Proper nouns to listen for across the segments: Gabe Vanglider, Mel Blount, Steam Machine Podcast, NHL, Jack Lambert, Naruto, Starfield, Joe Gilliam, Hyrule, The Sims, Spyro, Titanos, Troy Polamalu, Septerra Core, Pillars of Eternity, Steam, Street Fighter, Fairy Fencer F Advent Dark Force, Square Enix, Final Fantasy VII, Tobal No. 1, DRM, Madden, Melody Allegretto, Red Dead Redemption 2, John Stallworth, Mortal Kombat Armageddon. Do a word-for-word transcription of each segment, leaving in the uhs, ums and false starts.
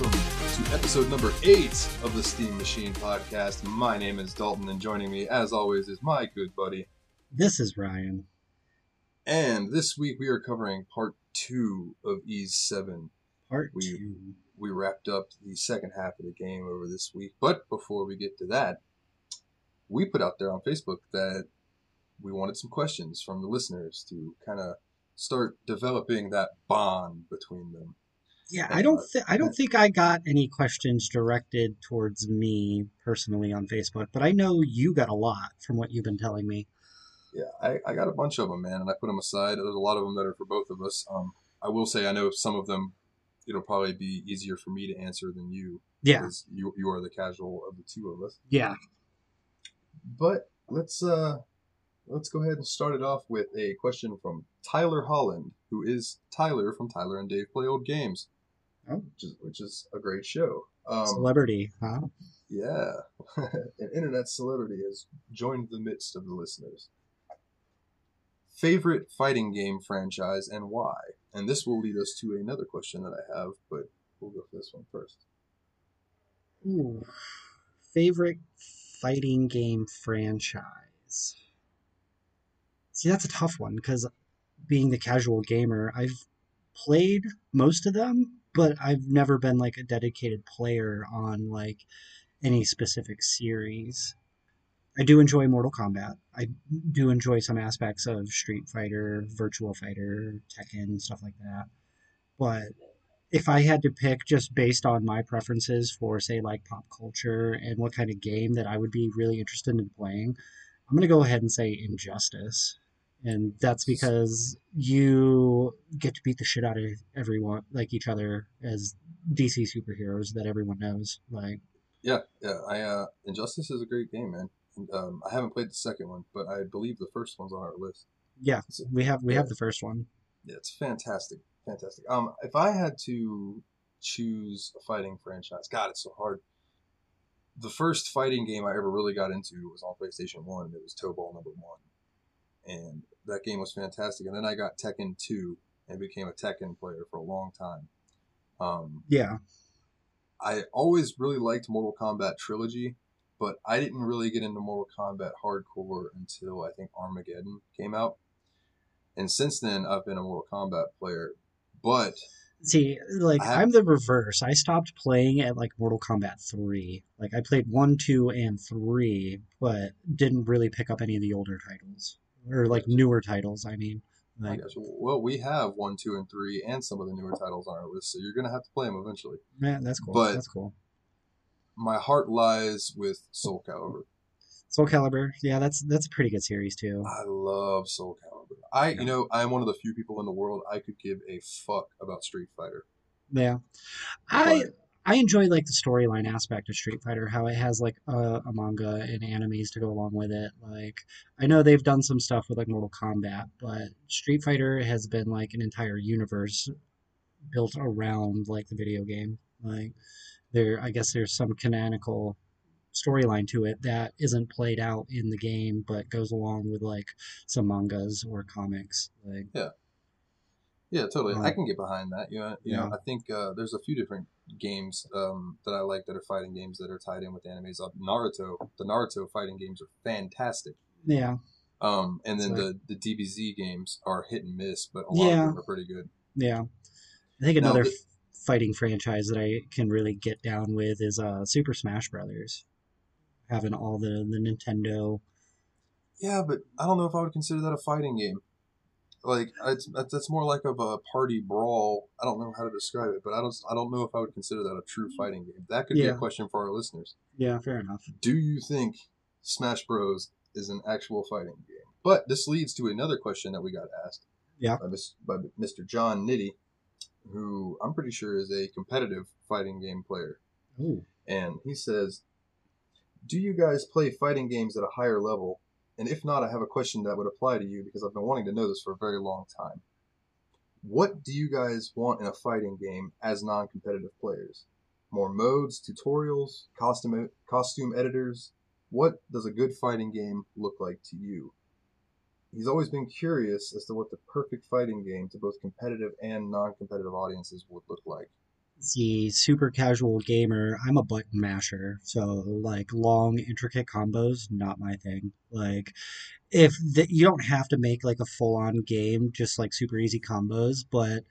welcome to episode number eight of the Steam Machine Podcast. My name is Dalton, and joining me, as always, is my good buddy. This is Ryan. And this week we are covering part two of Ys seven. Part we, two. We wrapped up the second half of the game over this week, but before we get to that, we put out there on Facebook that we wanted some questions from the listeners to kind of start developing that bond between them. Yeah, I don't th- I don't think I got any questions directed towards me personally on Facebook, but I know you got a lot from what you've been telling me. Yeah, I, I got a bunch of them, man, and I put them aside. There's a lot of them that are for both of us. Um, I will say I know some of them it'll probably be easier for me to answer than you. Yeah. Because you, you are the casual of the two of us. Yeah. But let's, uh, let's go ahead and start it off with a question from Tyler Holland, who is Tyler from Tyler and Dave Play Old Games. Oh, which is, which is a great show. Um, celebrity, huh? Yeah. An internet celebrity has joined the midst of the listeners. Favorite fighting game franchise and why? And this will lead us to another question that I have, but we'll go for this one first. Ooh. Favorite fighting game franchise. See, that's a tough one, because being the casual gamer, I've played most of them, but I've never been like a dedicated player on like any specific series. I do enjoy Mortal Kombat. I do enjoy some aspects of Street Fighter, Virtua Fighter, Tekken, stuff like that. But if I had to pick just based on my preferences for, say, like pop culture and what kind of game that I would be really interested in playing, I'm going to go ahead and say Injustice. And that's because you get to beat the shit out of everyone, like each other, as D C superheroes that everyone knows. Like, yeah, yeah. I uh, Injustice is a great game, man. Um, I haven't played the second one, but I believe the first one's on our list. Yeah, so, we have we yeah. have the first one. Yeah, it's fantastic, fantastic. Um, if I had to choose a fighting franchise, God, it's so hard. The first fighting game I ever really got into was on PlayStation One. It was Tobal number one. And that game was fantastic. And then I got Tekken two and became a Tekken player for a long time. Um, yeah. I always really liked Mortal Kombat Trilogy, but I didn't really get into Mortal Kombat hardcore until I think Armageddon came out. And since then, I've been a Mortal Kombat player. But... See, like, have... I'm the reverse. I stopped playing at, like, Mortal Kombat three. Like, I played one, two, and three, but didn't really pick up any of the older titles. Or, like, newer titles, I mean. Like, I well, we have one, two, and three, and some of the newer titles on our list, so you're going to have to play them eventually. Yeah, that's cool. But that's cool. My heart lies with Soul Calibur. Soul Calibur, yeah, that's that's a pretty good series, too. I love Soul Calibur. I, yeah. You know, I'm one of the few people in the world I could give a fuck about Street Fighter. Yeah. I... But, I enjoy, like, the storyline aspect of Street Fighter, how it has, like, uh, a manga and animes to go along with it. Like, I know they've done some stuff with, like, Mortal Kombat, but Street Fighter has been, like, an entire universe built around, like, the video game. Like, there, I guess there's some canonical storyline to it that isn't played out in the game, but goes along with, like, some mangas or comics. Like, yeah. Yeah, totally. Um, I can get behind that. You know, you yeah. know I think uh, there's a few different games um, that I like that are fighting games that are tied in with animes. Uh, Naruto, the Naruto fighting games are fantastic. Yeah. Um, and then so, the, the D B Z games are hit and miss, but a lot yeah. of them are pretty good. Yeah. I think another now, the, fighting franchise that I can really get down with is uh, Super Smash Brothers. Having all the, the Nintendo. Yeah, but I don't know if I would consider that a fighting game. Like, it's, that's more like of a party brawl. I don't know how to describe it, but I don't I don't know if I would consider that a true fighting game. That could yeah. be a question for our listeners. Yeah, fair enough. Do you think Smash Bros. Is an actual fighting game? But this leads to another question that we got asked yeah. by, Miss, by Mister John Nitty, who I'm pretty sure is a competitive fighting game player. Ooh. And he says, do you guys play fighting games at a higher level? And if not, I have a question that would apply to you because I've been wanting to know this for a very long time. What do you guys want in a fighting game as non-competitive players? More modes, tutorials, costume costume editors? What does a good fighting game look like to you? He's always been curious as to what the perfect fighting game to both competitive and non-competitive audiences would look like. the super casual gamer, I'm a button masher. So, like, long, intricate combos, not my thing. Like, if the, you don't have to make, like, a full-on game, just, like, super easy combos, but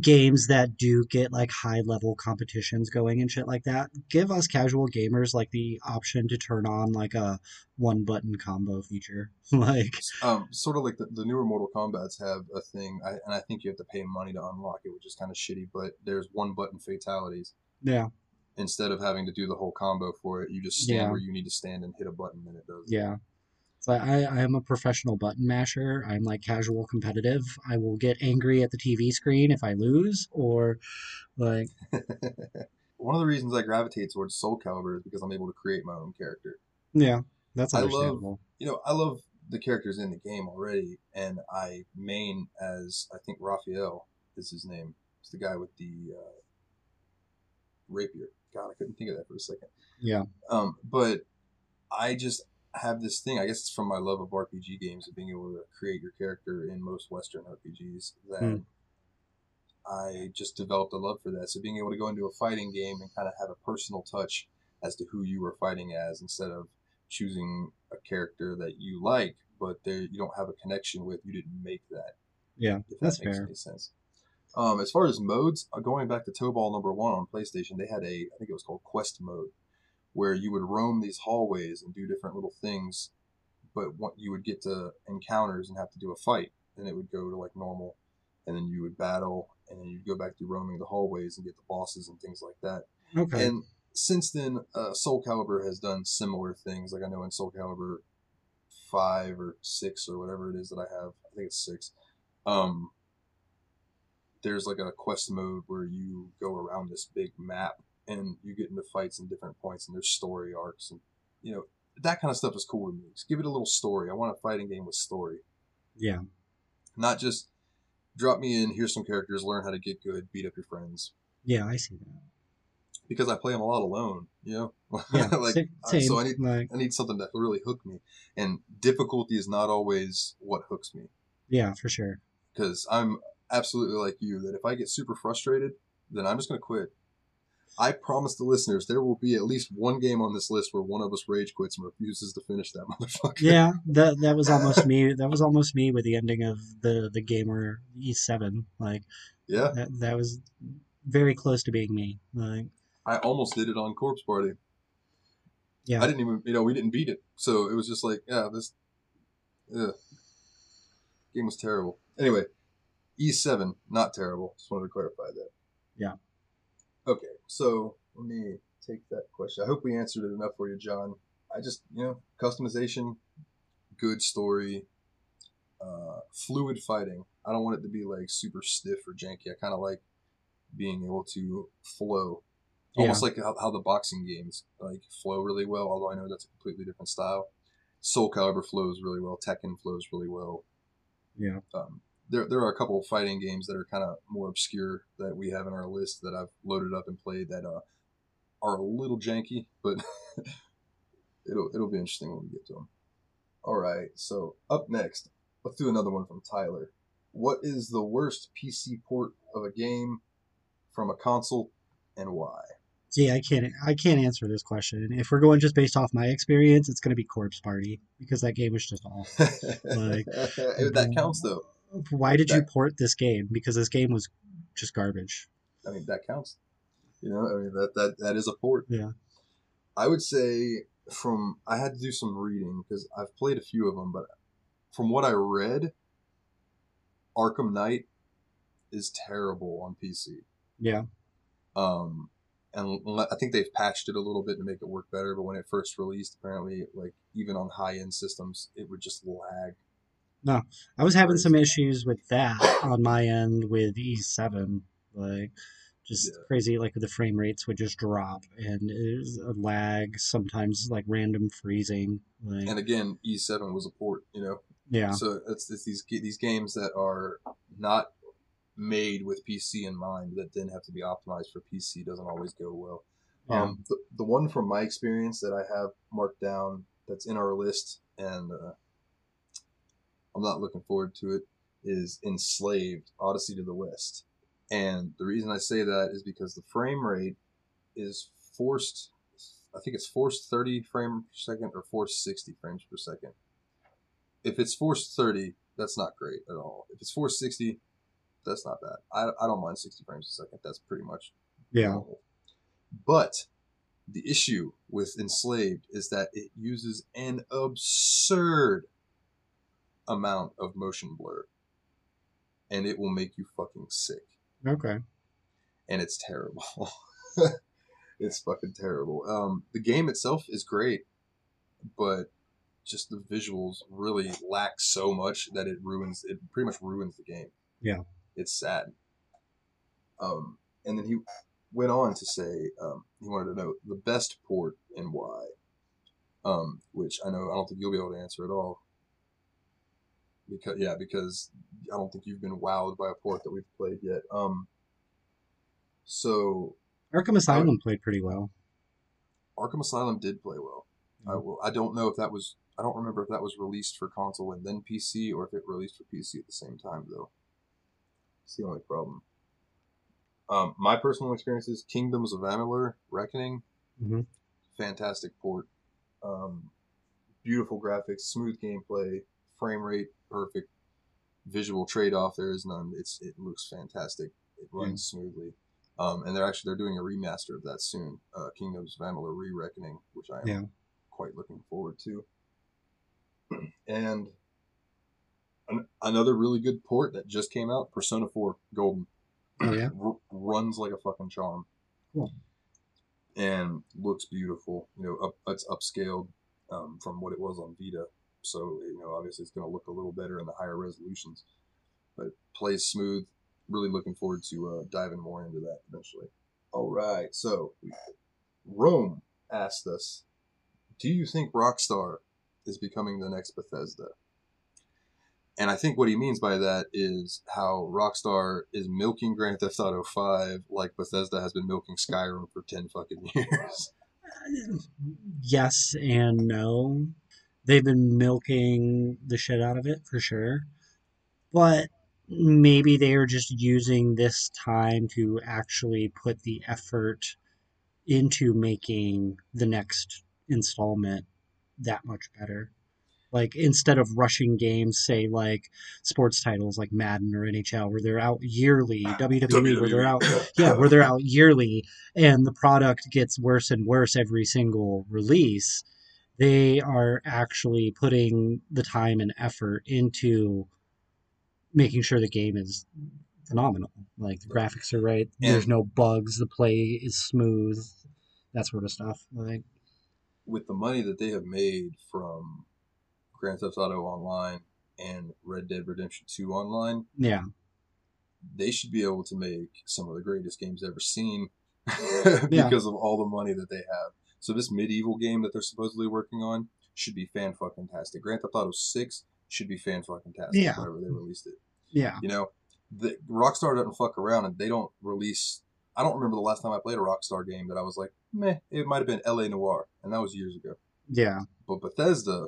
games that do get, like, high-level competitions going and shit like that, give us casual gamers, like, the option to turn on, like, a one-button combo feature. Like, um, sort of like the, the newer Mortal Kombats have a thing, I, and I think you have to pay money to unlock it, which is kind of shitty, but there's one-button fatalities. Yeah. Instead of having to do the whole combo for it, you just stand yeah. where you need to stand and hit a button, and it does it. Yeah. So I, I am a professional button masher. I'm like casual competitive. I will get angry at the T V screen if I lose, or like... One of the reasons I gravitate towards Soul Calibur is because I'm able to create my own character. Yeah, that's understandable. I love, you know, I love the characters in the game already, and I main as, I think Raphael is his name. It's the guy with the uh, rapier. God, I couldn't think of that for a second. Yeah. Um, but I just... have this thing, I guess it's from my love of R P G games, of being able to create your character in most Western R P Gs, that mm. I just developed a love for that. So being able to go into a fighting game and kind of have a personal touch as to who you are fighting as, instead of choosing a character that you like, but there you don't have a connection with, you didn't make that. Yeah, if that's that makes fair. Any sense. Um, as far as modes, going back to Tobal number one on PlayStation, they had a, I think it was called Quest Mode, where you would roam these hallways and do different little things, but what, you would get to encounters and have to do a fight, and it would go to like normal, and then you would battle, and then you'd go back to roaming the hallways and get the bosses and things like that. Okay. And since then, uh, Soul Calibur has done similar things. Like I know in Soul Calibur five or six or whatever it is that I have, I think it's six, um, there's like a quest mode where you go around this big map, and you get into fights in different points, and there's story arcs, and you know that kind of stuff is cool with me. Just give it a little story. I want a fighting game with story. Yeah, not just drop me in. Here's some characters. Learn how to get good. Beat up your friends. Yeah, I see that. Because I play them a lot alone. You know, yeah, like same, so I need like... I need something that really hook me, and difficulty is not always what hooks me. Yeah, for sure. Because I'm absolutely like you. That if I get super frustrated, then I'm just going to quit. I promise the listeners there will be at least one game on this list where one of us rage quits and refuses to finish that motherfucker. Yeah, that that was almost me. That was almost me with the ending of the the gamer Ys seven. Like, yeah, that, that was very close to being me. Like, I almost did it on Corpse Party. Yeah, I didn't even. You know, we didn't beat it, so it was just like, yeah, this ugh. Game was terrible. Anyway, Ys seven, not terrible. Just wanted to clarify that. Yeah. Okay, so let me take that question. I hope we answered it enough for you, John. I just, you know, customization, good story, uh, fluid fighting. I don't want it to be, like, super stiff or janky. I kind of like being able to flow. Yeah. Almost like how, how the boxing games, like, flow really well, although I know that's a completely different style. Soul Calibur flows really well. Tekken flows really well. Yeah. Um, There there are a couple of fighting games that are kind of more obscure that we have in our list that I've loaded up and played that uh, are a little janky, but it'll it'll be interesting when we get to them. All right, so up next, let's do another one from Tyler. What is the worst P C port of a game from a console, and why? Yeah, I can't I can't answer this question. If we're going just based off my experience, it's going to be Corpse Party, because that game was just awful. Like, that counts, though. Why did that, you port this game? Because this game was just garbage. I mean, that counts. You know, I mean, that, that, that is a port. Yeah. I would say from... I had to do some reading, because I've played a few of them, but from what I read, Arkham Knight is terrible on P C. Yeah. Um, and I think they've patched it a little bit to make it work better, but when it first released, apparently, like, even on high-end systems, it would just lag. No, I was having some issues with that on my end with Ys seven, like, just yeah. crazy, like, the frame rates would just drop, and it was a lag, sometimes, like, random freezing. Like. And again, Ys seven was a port, you know? Yeah. So it's, it's these these games that are not made with P C in mind that then have to be optimized for P C doesn't always go well. Yeah. Um, the, the one from my experience that I have marked down that's in our list, and... Uh, I'm not looking forward to it, is Enslaved Odyssey to the West. And the reason I say that is because the frame rate is forced, I think it's forced thirty frames per second or forced sixty frames per second. If it's forced thirty, that's not great at all. If it's forced sixty, that's not bad. I, I don't mind sixty frames a second. That's pretty much yeah. normal. But the issue with Enslaved is that it uses an absurd amount of motion blur. And it will make you fucking sick. Okay. And it's terrible. It's fucking terrible. Um, the game itself is great, but just the visuals really lack so much that it ruins, it pretty much ruins the game. Yeah. It's sad. Um, and then he went on to say, um, he wanted to know the best port and why, um, which I know I don't think you'll be able to answer at all. Because yeah, because I don't think you've been wowed by a port that we've played yet. Um, so Arkham Asylum I, played pretty well. Arkham Asylum did play well. Mm-hmm. I will. I don't know if that was. I don't remember if that was released for console and then P C, or if it released for P C at the same time though. It's the only problem. Um, my personal experience is Kingdoms of Amalur Re-Reckoning. Mm-hmm. Fantastic port. Um, beautiful graphics, smooth gameplay, frame rate. Perfect visual trade-off. There is none. It's it looks fantastic. It runs mm. smoothly, um, and they're actually they're doing a remaster of that soon. Uh, Kingdoms of Amalur Re-Reckoning, which I am yeah. quite looking forward to. And an, another really good port that just came out, Persona four Golden. Oh yeah, R- runs like a fucking charm. Cool. And looks beautiful. You know, up, it's upscaled um, from what it was on Vita. So, you know, obviously it's going to look a little better in the higher resolutions, but it plays smooth. Really looking forward to uh, diving more into that eventually. All right. So, Rome asked us, do you think Rockstar is becoming the next Bethesda? And I think what he means by that is how Rockstar is milking Grand Theft Auto five like Bethesda has been milking Skyrim for ten fucking years. Yes and no. They've been milking the shit out of it, for sure. But maybe they are just using this time to actually put the effort into making the next installment that much better. Like, instead of rushing games, say, like, sports titles like Madden or N H L, where they're out yearly, W W E, where they're out, yeah, where they're out yearly, and the product gets worse and worse every single release... They are actually putting the time and effort into making sure the game is phenomenal. Like, the right. graphics are right. And there's no bugs. The play is smooth. That sort of stuff. Like, with the money that they have made from Grand Theft Auto Online and Red Dead Redemption two Online, yeah, they should be able to make some of the greatest games ever seen because yeah. of all the money that they have. So this medieval game that they're supposedly working on should be fan-fucking-tastic. Grand Theft Auto six should be fan-fucking-tastic yeah. whenever they released it. Yeah. You know, the, Rockstar doesn't fuck around, and they don't release... I don't remember the last time I played a Rockstar game that I was like, meh, it might have been L A Noire, and that was years ago. Yeah. But Bethesda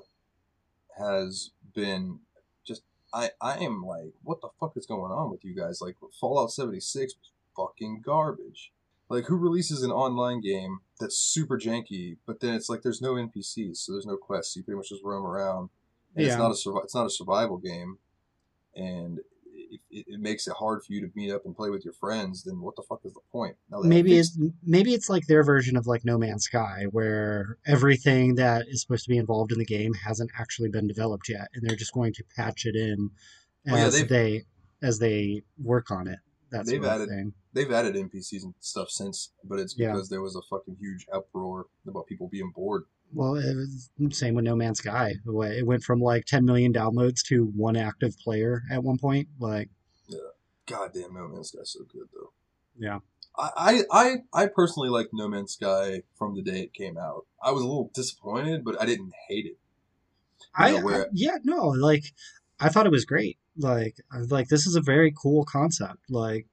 has been just... I, I am like, what the fuck is going on with you guys? Like, Fallout seventy-six was fucking garbage. Like, who releases an online game that's super janky, but then it's like there's no N P Cs, so there's no quests. You pretty much just roam around. And yeah. It's not a survi- it's not a survival game, and it, it, it makes it hard for you to meet up and play with your friends. Then what the fuck is the point? Now maybe it's maybe it's like their version of like No Man's Sky, where everything that is supposed to be involved in the game hasn't actually been developed yet, and they're just going to patch it in oh, as yeah, they as they work on it. That's they've added thing. They've added N P Cs and stuff since, but it's because yeah. there was a fucking huge uproar about people being bored. Well, it was the same with No Man's Sky. It went from like ten million downloads to one active player at one point. Like, yeah, goddamn, No Man's Sky's so good though. Yeah, I, I, I personally liked No Man's Sky from the day it came out. I was a little disappointed, but I didn't hate it. I, know, where I yeah no like I thought it was great. Like, I was like, this is a very cool concept. Like,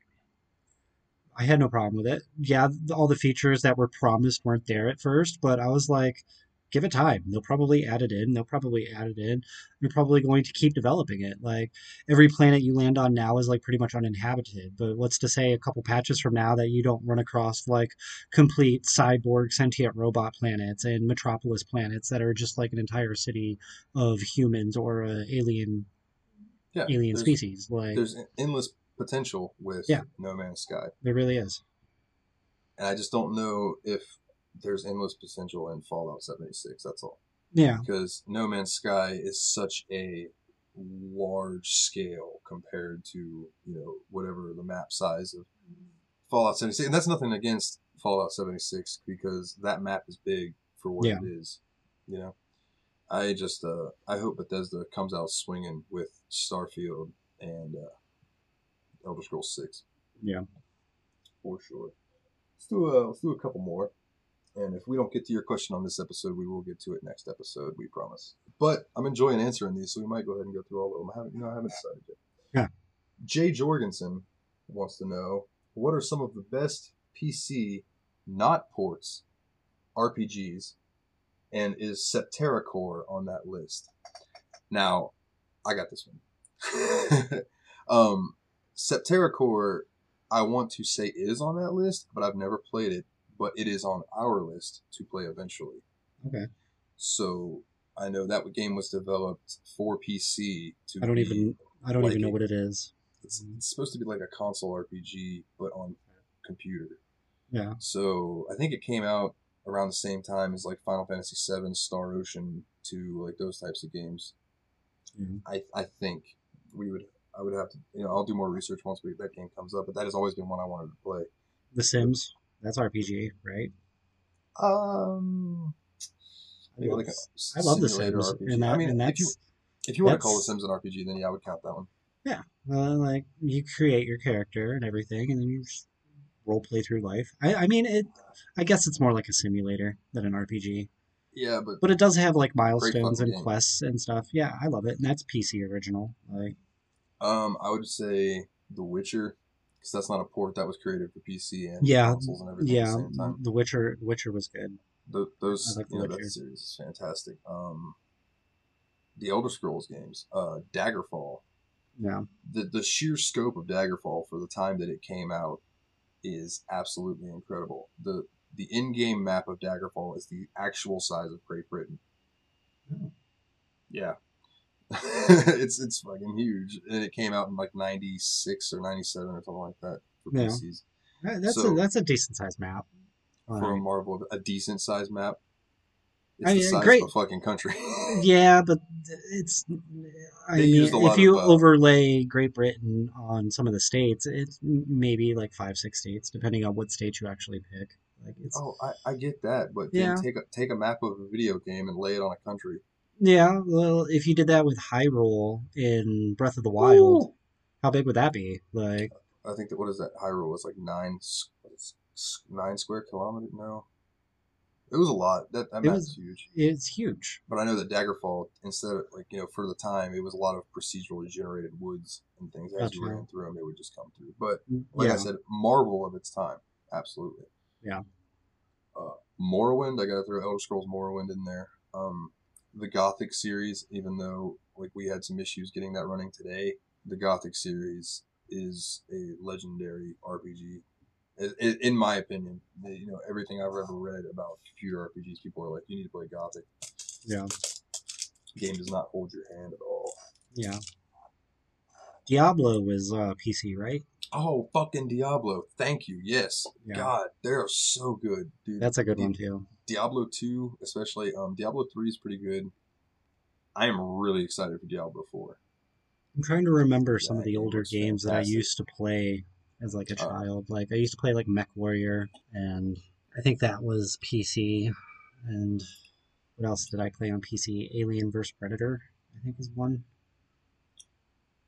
I had no problem with it. Yeah, all the features that were promised weren't there at first, but I was like, give it time. They'll probably add it in. They'll probably add it in. You're probably going to keep developing it. Like, every planet you land on now is, like, pretty much uninhabited. But what's to say a couple patches from now that you don't run across, like, complete cyborg sentient robot planets and metropolis planets that are just, like, an entire city of humans or uh, alien yeah, alien species. Like, there's an endless potential with yeah, No Man's Sky. There really is. And I just don't know if there's endless potential in Fallout seventy-six, that's all. Yeah. Because No Man's Sky is such a large scale compared to, you know, whatever the map size of Fallout seventy-six. And that's nothing against Fallout seventy-six, because that map is big for what yeah. it is, you know? I just, uh, I hope Bethesda comes out swinging with Starfield and uh, Elder Scrolls six. Yeah. For sure. Let's do a, let's do a couple more. And if we don't get to your question on this episode, we will get to it next episode, we promise. But I'm enjoying answering these, so we might go ahead and go through all of them. I haven't, you know, I haven't decided yet. Yeah. Jay Jorgensen wants to know, what are some of the best P C, not ports, R P Gs, and is Septerra Core on that list? Now, I got this one. um, Septerra Core, I want to say is on that list, but I've never played it. But it is on our list to play eventually. Okay. So I know that game was developed for P C. To I don't even I don't like even know a, what it is. It's, it's supposed to be like a console R P G, but on computer. Yeah. So I think it came out around the same time as like Final Fantasy seven, Star Ocean two, like those types of games. Mm-hmm. I I think we would I would have to you know I'll do more research once we, that game comes up. But that has always been one I wanted to play. The Sims. That's R P G, right? Um, I, think like a I love The Sims. And that, I mean, and that's, if you if you want to call The Sims an R P G, then yeah, I would count that one. Yeah, uh, like you create your character and everything, and then you just role play through life. I, I mean, it. I guess it's more like a simulator than an R P G. Yeah, but but it does have like milestones and game. quests and stuff. Yeah, I love it, and that's P C original. Like, um, I would say The Witcher. Because that's not a port that was created for P C and yeah, consoles and everything yeah, at the same time. The Witcher, Witcher was good. The, those, like you the know, Witcher. That series is fantastic. Um, the Elder Scrolls games, uh, Daggerfall. Yeah. The the sheer scope of Daggerfall for the time that it came out is absolutely incredible. The the in-game map of Daggerfall is the actual size of Great Britain. Oh. Yeah. it's it's fucking huge, and it came out in like ninety-six or ninety-seven or something like that for yeah. P Cs. That's so, a that's a decent sized map for right. a Marvel. A decent sized map. It's I mean, the size great. of a fucking country. yeah, but it's. I mean, if you of, uh, overlay Great Britain on some of the states, it's maybe like five, six states, depending on what state you actually pick. Like it's. Oh, I, I get that, but yeah. then take a, take a map of a video game and lay it on a country. Yeah, well, if you did that with Hyrule in Breath of the Wild, Ooh. how big would that be? Like, I think that what is that? Hyrule was like nine, nine square kilometers. No, it was a lot. That, that map was huge. It's huge. But I know that Daggerfall, instead of like you know for the time, it was a lot of procedurally generated woods and things. As That's you true. ran through them, they would just come through. But like yeah. I said, marvel of its time, absolutely. Yeah. Uh, Morrowind. I got to throw Elder Scrolls Morrowind in there. Um. The Gothic series, even though like we had some issues getting that running today, the Gothic series is a legendary R P G, in, in my opinion. You know, everything I've ever read about computer R P Gs, people are like, you need to play Gothic. Yeah. The game does not hold your hand at all. Yeah. Diablo was uh, P C, right? Oh, fucking Diablo. Thank you. Yes. Yeah. God, they are so good, dude. That's a good one, too. Diablo two, especially. Um, Diablo three is pretty good. I am really excited for Diablo four. I'm trying to remember yeah, some of the older games fantastic. that I used to play as like a child. Uh, like I used to play like Mech Warrior, and I think that was P C. And what else did I play on P C? Alien versus Predator, I think, is one.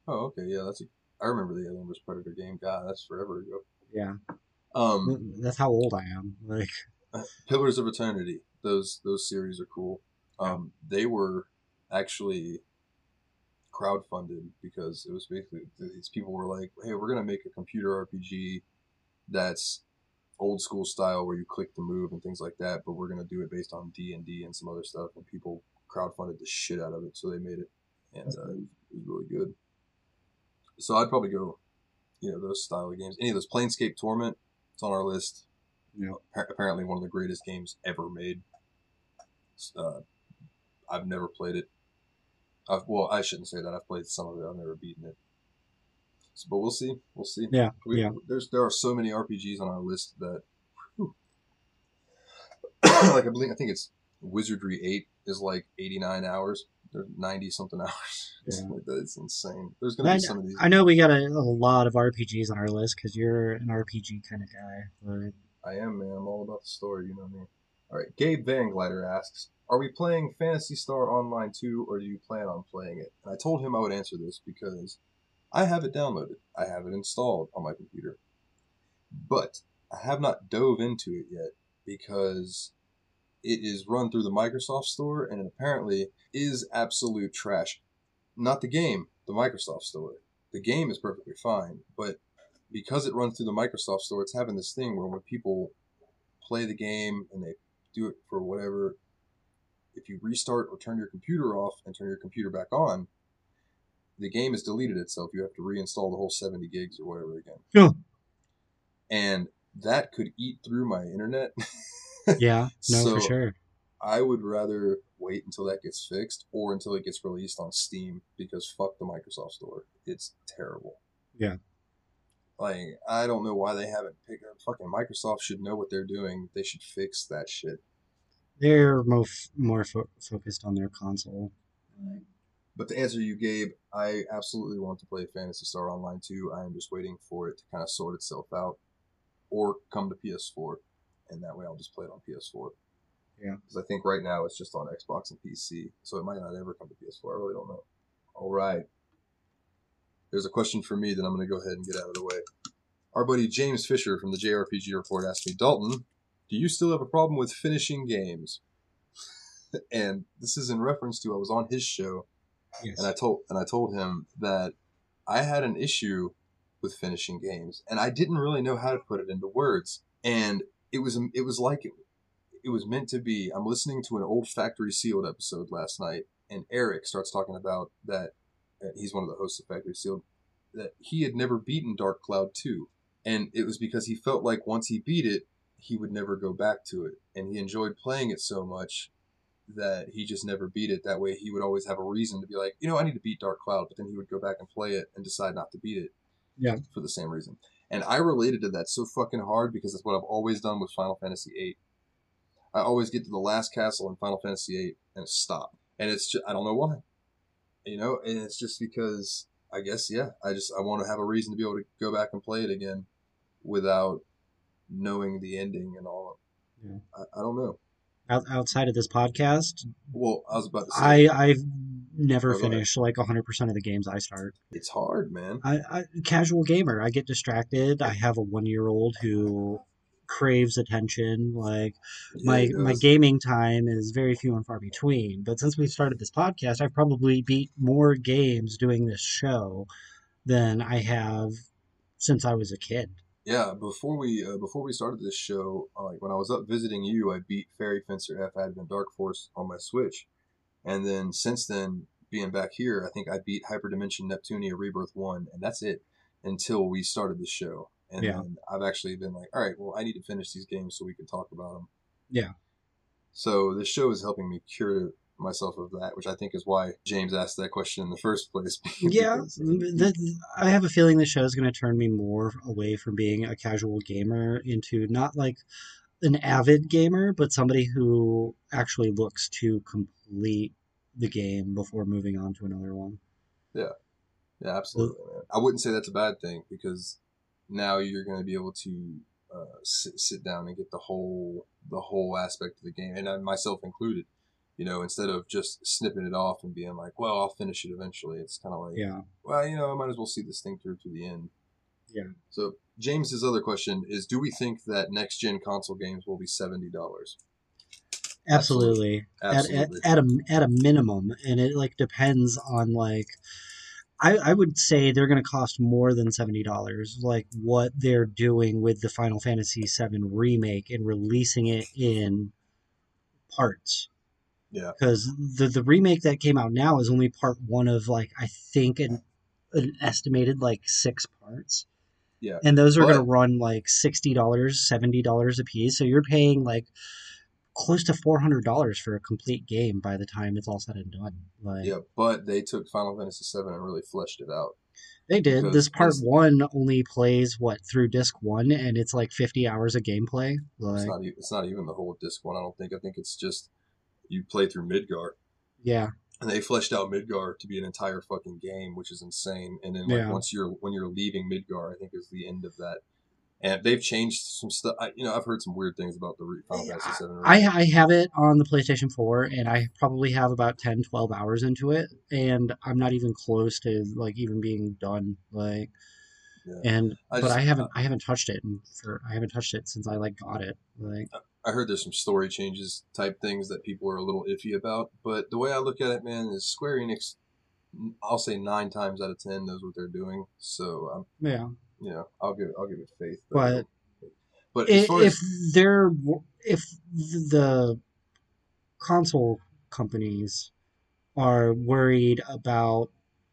Oh, okay. Yeah, that's a, I remember the Alien versus Predator game. God, that's forever ago. Yeah. Um, that's how old I am. Like. Pillars of Eternity. Those those series are cool. Um, they were actually crowdfunded because it was basically these people were like, "Hey, we're gonna make a computer R P G that's old school style where you click to move and things like that, but we're going to do it based on D and D and some other stuff, and people crowdfunded the shit out of it, so they made it, and uh, it was really good. So I'd probably go, you know, those style of games. Any of those. Planescape Torment, it's on our list. Yeah. Apparently one of the greatest games ever made. Uh, I've never played it. I've, well, I shouldn't say that. I've played some of it. I've never beaten it. So, but we'll see. We'll see. Yeah. We, yeah. There's there are so many R P Gs on our list that, like I believe I think it's Wizardry eight is like eighty-nine hours. There's ninety something hours. Yeah. Like that. It's insane. There's gonna I be know, some of these. I know we got a, a lot of R P Gs on our list because you're an R P G kind of guy. Right? I am, man. I'm all about the story. You know what I mean? All right. Gabe Vanglider asks, are we playing Phantasy Star Online two, or do you plan on playing it? And I told him I would answer this because I have it downloaded. I have it installed on my computer. But I have not dove into it yet because it is run through the Microsoft Store, and it apparently is absolute trash. Not the game, the Microsoft Store. The game is perfectly fine, but because it runs through the Microsoft Store, it's having this thing where when people play the game and they do it for whatever, if you restart or turn your computer off and turn your computer back on, the game has deleted itself. You have to reinstall the whole seventy gigs or whatever again. Yeah. And that could eat through my internet. Yeah, no, so for sure. I would rather wait until that gets fixed or until it gets released on Steam, because fuck the Microsoft Store. It's terrible. Yeah. Like, I don't know why they haven't picked up. Fucking Microsoft should know what they're doing. They should fix that shit. They're more, f- more fo- focused on their console. But to answer you, Gabe, I absolutely want to play Phantasy Star Online two. I am just waiting for it to kind of sort itself out or come to P S four. And that way I'll just play it on P S four. Yeah. Because I think right now it's just on Xbox and P C. So it might not ever come to P S four. I really don't know. All right. There's a question for me that I'm going to go ahead and get out of the way. Our buddy James Fisher from the J R P G Report asked me, Dalton, do you still have a problem with finishing games? And this is in reference to, I was on his show, yes. and I told and I told him that I had an issue with finishing games, and I didn't really know how to put it into words. And it was it was like it, it was meant to be. I'm listening to an old Factory Sealed episode last night, and Eric starts talking about that. And he's one of the hosts of Factory Sealed, that he had never beaten Dark Cloud two, and it was because he felt like once he beat it, he would never go back to it, and he enjoyed playing it so much that he just never beat it. That way he would always have a reason to be like, you know, I need to beat Dark Cloud, but then he would go back and play it and decide not to beat it. Yeah, for the same reason. And I related to that so fucking hard because that's what I've always done with Final Fantasy eight. I always get to the last castle in Final Fantasy eight and stop, and it's just, I don't know why, you know, and it's just because I guess, yeah, I just, I want to have a reason to be able to go back and play it again without knowing the ending and all of it. Yeah. I, I don't know. Out, outside of this podcast, well, I was about to say, I, I've never oh, finished like one hundred percent of the games I start. It's hard, man. I, I casual gamer. I get distracted. I have a one-year-old who craves attention. Like yeah, my my gaming time is very few and far between. But since we started this podcast, I've probably beat more games doing this show than I have since I was a kid. Yeah, before we uh, before we started this show, uh, when I was up visiting you, I beat Fairy Fencer F Advent Dark Force on my Switch. And then since then, being back here, I think I beat Hyperdimension Neptunia Rebirth one, and that's it until we started this show. And yeah. then I've actually been like, all right, well, I need to finish these games so we can talk about them. Yeah. So this show is helping me cure myself of that, which I think is why James asked that question in the first place. Yeah, the, I have a feeling the show is going to turn me more away from being a casual gamer into not like an avid gamer, but somebody who actually looks to complete the game before moving on to another one. Yeah, yeah, absolutely. Well, I wouldn't say that's a bad thing, because now you're going to be able to uh, sit, sit down and get the whole the whole aspect of the game, and I, myself included. You know, instead of just snipping it off and being like, well, I'll finish it eventually. It's kind of like, yeah. well, you know, I might as well see this thing through to the end. Yeah. So James's other question is, do we think that next-gen console games will be seventy dollars? Absolutely. Absolutely. At, at, at, a, at a minimum. And it, like, depends on, like, I, I would say they're going to cost more than seventy dollars, like what they're doing with the Final Fantasy seven remake and releasing it in parts. Yeah. Because the, the remake that came out now is only part one of, like, I think an, an estimated, like, six parts. Yeah. And those are going to run, like, sixty dollars, seventy dollars a piece. So you're paying, like, close to four hundred dollars for a complete game by the time it's all said and done. Like, yeah, but they took Final Fantasy seven and really fleshed it out. They did. This part one only plays, what, through disc one, and it's like fifty hours of gameplay? Like, it's, not, it's not even the whole disc one, I don't think. I think it's just you play through Midgar. Yeah. And they fleshed out Midgar to be an entire fucking game, which is insane. And then like, yeah. once you're when you're leaving Midgar, I think is the end of that. And they've changed some stuff. You know, I've heard some weird things about the re- Final Fantasy seven. Right? I, I have it on the PlayStation four, and I probably have about ten, twelve hours into it, and I'm not even close to like even being done. Like, yeah. and I but just, I haven't, I haven't touched it, and for I haven't touched it since I like got it. Like, I heard there's some story changes type things that people are a little iffy about, but the way I look at it, man, is Square Enix. I'll say nine times out of ten knows what they're doing. So um, yeah. Yeah, you know, I'll give I'll give it faith. But, but, but if, as... if they're if the console companies are worried about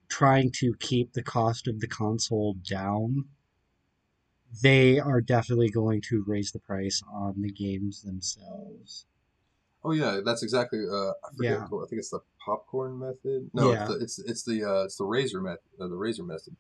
trying to keep the cost of the console down, they are definitely going to raise the price on the games themselves. Oh yeah, that's exactly. Uh, I forget. Yeah. I think it's the popcorn method. No, yeah. it's, the, it's it's the uh, it's the razor method. Uh, the razor method,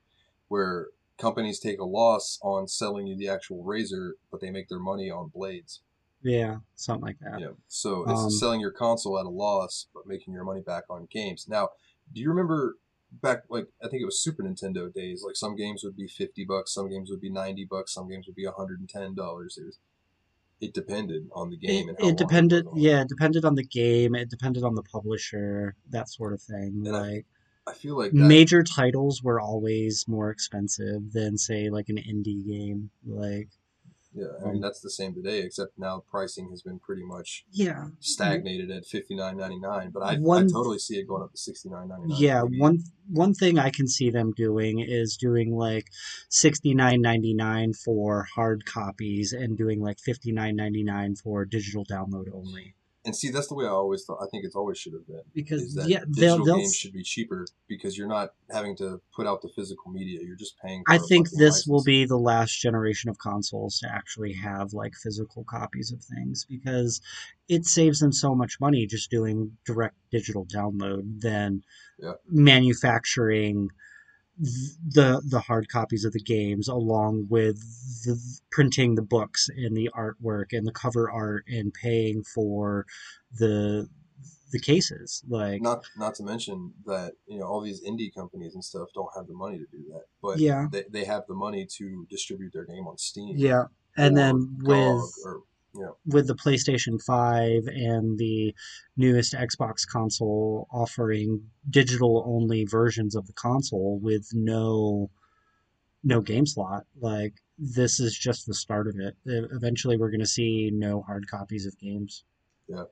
where companies take a loss on selling you the actual razor, but they make their money on blades. Yeah, something like that. Yeah. So it's um, selling your console at a loss, but making your money back on games. Now, do you remember back, like, I think it was Super Nintendo days, like some games would be fifty bucks, some games would be ninety bucks, some games would be one hundred ten dollars. It was, it depended on the game. It, and how it depended, it yeah, it depended on the game. It depended on the publisher, that sort of thing. And like, I, I feel like that... major titles were always more expensive than, say, like an indie game. Like, yeah, I mean um, that's the same today, except now pricing has been pretty much yeah stagnated at fifty-nine ninety-nine. But I, one, I totally see it going up to sixty-nine ninety-nine. Yeah, maybe. one one thing I can see them doing is doing like sixty-nine ninety-nine for hard copies and doing like fifty-nine ninety-nine for digital download only. And see, that's the way I always thought. I think it's always should have been. Because that yeah, digital they'll, they'll, games should be cheaper because you're not having to put out the physical media. You're just paying for I think this license. Will be the last generation of consoles to actually have like physical copies of things because it saves them so much money just doing direct digital download than yeah. manufacturing the the hard copies of the games along with the, printing the books and the artwork and the cover art and paying for the the cases. Like not not to mention that, you know, all these indie companies and stuff don't have the money to do that, but yeah. they, they have the money to distribute their game on Steam. Yeah, and then with or, you know. with the PlayStation five and the newest Xbox console offering digital-only versions of the console with no no game slot, like, this is just the start of it. Eventually, we're going to see no hard copies of games. Yeah.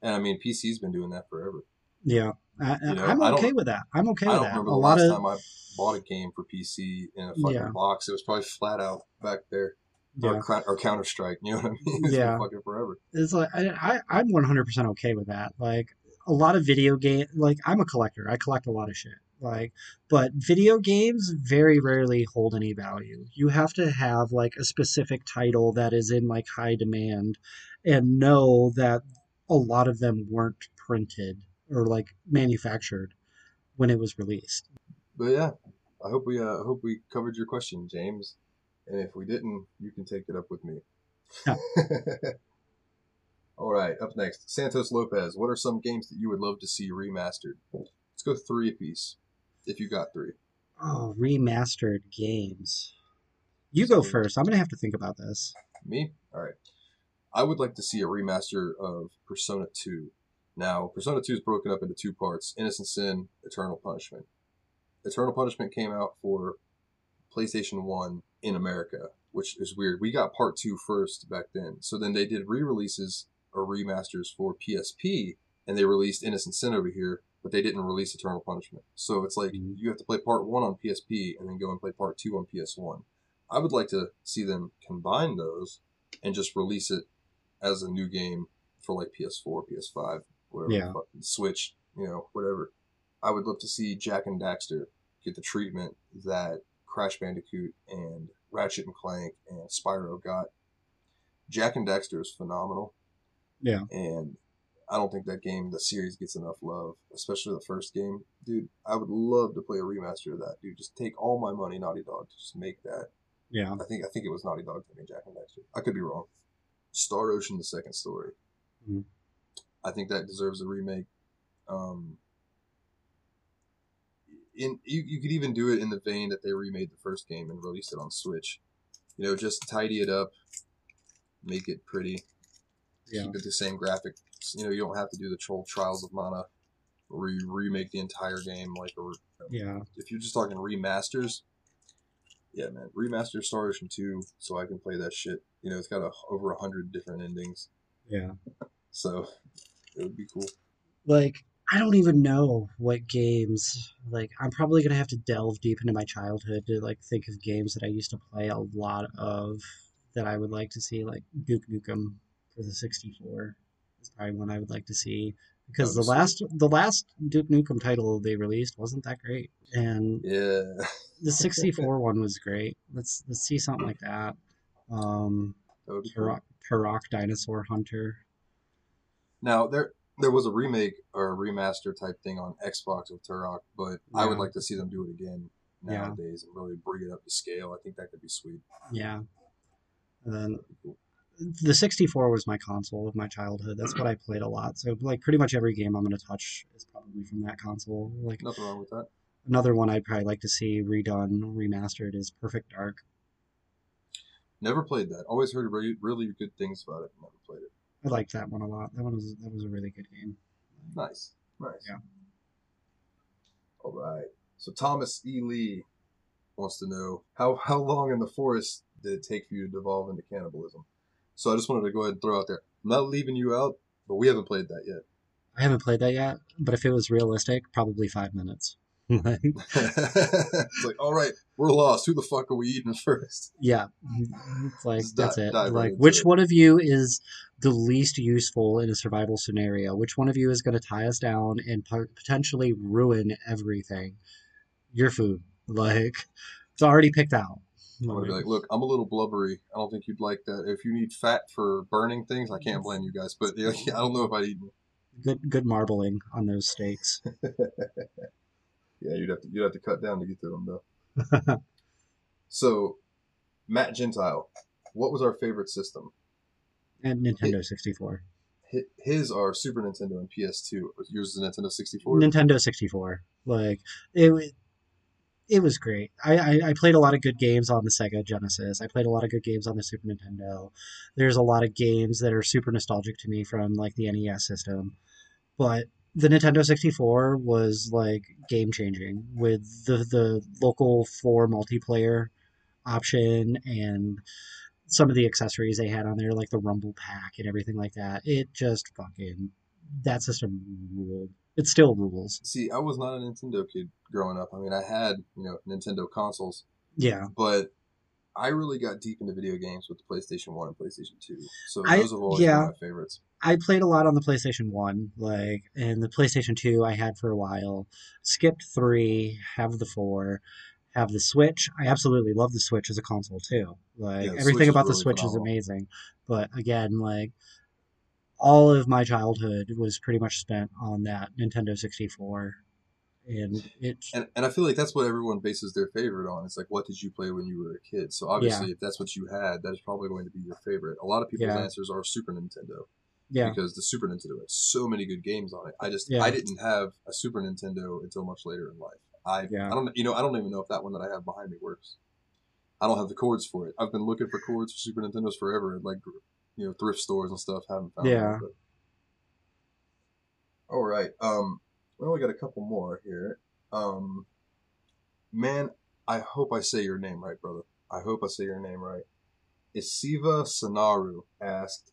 And, I mean, P C's been doing that forever. Yeah. I, you know, I'm okay with that. I'm okay with that. I don't remember the last time I bought a game for P C in a fucking yeah. box. It was probably flat out back there. Yeah. Or, or Counter Strike, you know what I mean? It's yeah, been fucking forever. It's like I, I, I'm one hundred percent okay with that. Like a lot of video game, like I'm a collector. I collect a lot of shit. Like, but video games very rarely hold any value. You have to have like a specific title that is in like high demand, and know that a lot of them weren't printed or like manufactured when it was released. But yeah, I hope we, uh, I hope we covered your question, James. And if we didn't, you can take it up with me. No. All right, up next, Santos Lopez. What are some games that you would love to see remastered? Let's go three apiece, if you got three. Oh, remastered games. You go first. I'm going to have to think about this. Me? All right. I would like to see a remaster of Persona two. Now, Persona two is broken up into two parts, Innocent Sin, Eternal Punishment. Eternal Punishment came out for PlayStation one in America, which is weird. We got part two first back then. So then they did re-releases or remasters for P S P, and they released Innocent Sin over here, but they didn't release Eternal Punishment. So it's like, mm-hmm. you have to play part one on P S P and then go and play part two on P S one. I would like to see them combine those and just release it as a new game for like P S four, P S five, whatever, yeah. Switch, you know, whatever. I would love to see Jak and Daxter get the treatment that Crash Bandicoot and Ratchet and Clank and Spyro got. Jak and Daxter is phenomenal. Yeah. And I don't think that game, the series, gets enough love, especially the first game. Dude, I would love to play a remaster of that. Dude, just take all my money, Naughty Dog, to just make that. Yeah. I think I think it was Naughty Dog that made Jak and Daxter. I could be wrong. Star Ocean, The Second Story. Mm-hmm. I think that deserves a remake. Um, in you, you could even do it in the vein that they remade the first game and released it on Switch. You know, just tidy it up, make it pretty. Yeah. Keep it the same graphics. You know, you don't have to do the troll Trials of Mana, where you remake the entire game. Like, a, yeah. If you're just talking remasters, yeah, man, remaster Star Ocean two, so I can play that shit. You know, it's got a, over a hundred different endings. Yeah. So it would be cool. Like, I don't even know what games. Like, I'm probably gonna have to delve deep into my childhood to like think of games that I used to play a lot of that I would like to see, like Duke Nukem for the sixty-four. Is probably one I would like to see, because the last the last Duke Nukem title they released wasn't that great, and yeah, the sixty-four one was great. Let's let's see something like that. Um, Turok, Turok Dinosaur Hunter. Now there there was a remake or a remaster type thing on Xbox with Turok, but yeah. I would like to see them do it again nowadays yeah. and really bring it up to scale. I think that could be sweet. Yeah, and then. The sixty-four was my console of my childhood. That's what I played a lot. So, like, pretty much every game I'm going to touch is probably from that console. Like, nothing wrong with that. Another one I'd probably like to see redone, remastered, is Perfect Dark. Never played that. Always heard really, really good things about it. Never played it. I liked that one a lot. That one was that was a really good game. Nice. Nice. Yeah. All right. So, Thomas E. Lee wants to know, how, how long in the forest did it take for you to devolve into cannibalism? So I just wanted to go ahead and throw out there, I'm not leaving you out, but we haven't played that yet. I haven't played that yet, but if it was realistic, probably five minutes. It's like, all right, we're lost. Who the fuck are we eating first? Yeah. It's like, just that's dive, it. Dive like, right which it. One of you is the least useful in a survival scenario? Which one of you is going to tie us down and po- potentially ruin everything? Your food. Like, it's already picked out. I'm gonna be like, look, I'm a little blubbery. I don't think you'd like that. If you need fat for burning things, I can't blame you guys. But yeah, I don't know if I'd eat them. Good, good marbling on those steaks. Yeah, you'd have to you'd have to cut down to get to them though. So, Matt Gentile, what was our favorite system? And Nintendo sixty-four. His are Super Nintendo and P S two. Yours is Nintendo sixty-four. Nintendo sixty-four. Like it. It was great. I, I, I played a lot of good games on the Sega Genesis. I played a lot of good games on the Super Nintendo. There's a lot of games that are super nostalgic to me from, like, the N E S system. But the Nintendo sixty-four was, like, game-changing with the, the local floor multiplayer option and some of the accessories they had on there, like the Rumble Pack and everything like that. It just fucking... That system ruled. It still rules. See, I was not a Nintendo kid growing up. I mean, I had, you know, Nintendo consoles. Yeah. But I really got deep into video games with the PlayStation one and PlayStation two. So I, those have always yeah, been my favorites. I played a lot on the PlayStation one, like, and the PlayStation two I had for a while. Skipped three, have the four, have the Switch. I absolutely love the Switch as a console, too. Like, yeah, everything about really the Switch phenomenal. Is amazing. But, again, like... All of my childhood was pretty much spent on that Nintendo sixty-four. And, it... and and I feel like that's what everyone bases their favorite on. It's like, what did you play when you were a kid? So obviously, yeah. if that's what you had, that is probably going to be your favorite. A lot of people's yeah. answers are Super Nintendo. Yeah. Because the Super Nintendo had so many good games on it. I just, yeah. I didn't have a Super Nintendo until much later in life. I, yeah. I don't, you know, I don't even know if that one that I have behind me works. I don't have the cords for it. I've been looking for cords for Super Nintendos forever. And like, you know, thrift stores and stuff. Haven't found yeah. it. All right. Um, well, we got a couple more here. Um, man, I hope I say your name right, brother. I hope I say your name right. Isiva Sanaru asked,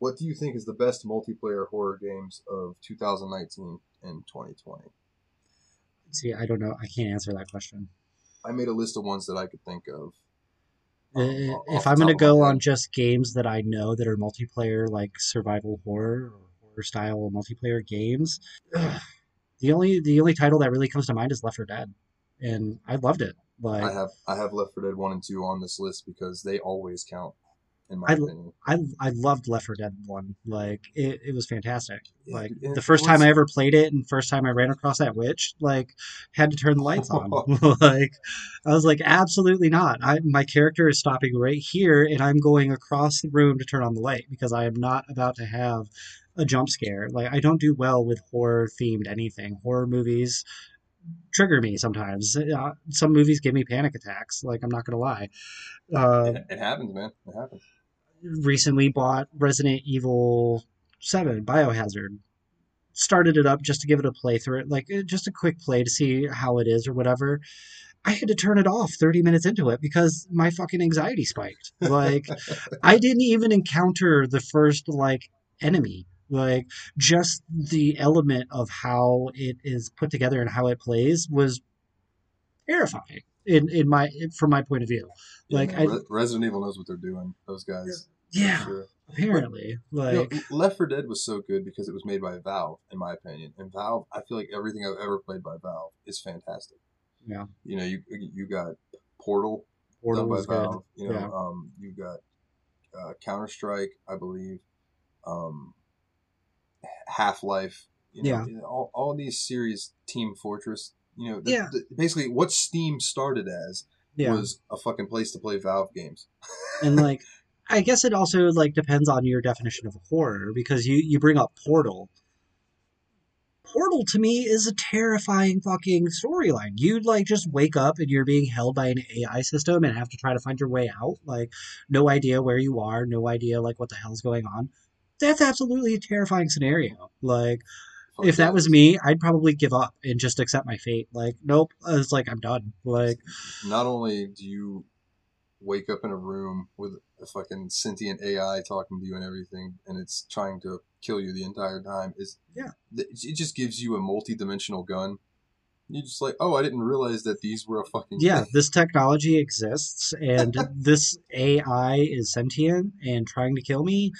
what do you think is the best multiplayer horror games of two thousand nineteen? in twenty twenty? See, I don't know. I can't answer that question. I made a list of ones that I could think of. Um, if I'm going to go on just games that I know that are multiplayer, like survival horror or horror-style multiplayer games, ugh, the only the only title that really comes to mind is Left four Dead, and I loved it. But I have I have Left four Dead one and two on this list because they always count. In my I, opinion, I I loved Left four Dead one. Like it, it was fantastic. Like it, it the first was... time I ever played it, and first time I ran across that witch, like had to turn the lights on. Like I was like, absolutely not. I my character is stopping right here, and I'm going across the room to turn on the light because I am not about to have a jump scare. Like I don't do well with horror themed anything. Horror movies trigger me sometimes. Uh, some movies give me panic attacks. Like I'm not gonna lie. Uh, it, it happens, man. It happens. Recently bought Resident Evil seven, Biohazard. Started it up just to give it a playthrough, like just a quick play to see how it is or whatever. I had to turn it off thirty minutes into it because my fucking anxiety spiked. Like, I didn't even encounter the first, like, enemy. Like, just the element of how it is put together and how it plays was terrifying. In in my from my point of view, like yeah, I, Resident Evil knows what they're doing. Those guys, yeah, sure. Apparently. But, like you know, Left four Dead was so good because it was made by Valve, in my opinion. And Valve, I feel like everything I've ever played by Valve is fantastic. Yeah, you know, you you got Portal, Portal done by Valve. Good. You know, yeah. um, you got uh, Counter Strike, I believe, um, Half Life. You know, yeah, all all these series, Team Fortress. You know, the, yeah. the, basically what Steam started as yeah. was a fucking place to play Valve games. And, like, I guess it also, like, depends on your definition of horror, because you, you bring up Portal. Portal, to me, is a terrifying fucking storyline. You'd, like, just wake up and you're being held by an A I system and have to try to find your way out. Like, no idea where you are, no idea, like, what the hell's going on. That's absolutely a terrifying scenario. Like... Okay. If that was me, I'd probably give up and just accept my fate. Like, nope. It's like, I'm done. Like, not only do you wake up in a room with a fucking sentient A I talking to you and everything, and it's trying to kill you the entire time. Is yeah, it just gives you a multi-dimensional gun. You're just like, oh, I didn't realize that these were a fucking yeah. Thing. This technology exists, and this A I is sentient and trying to kill me.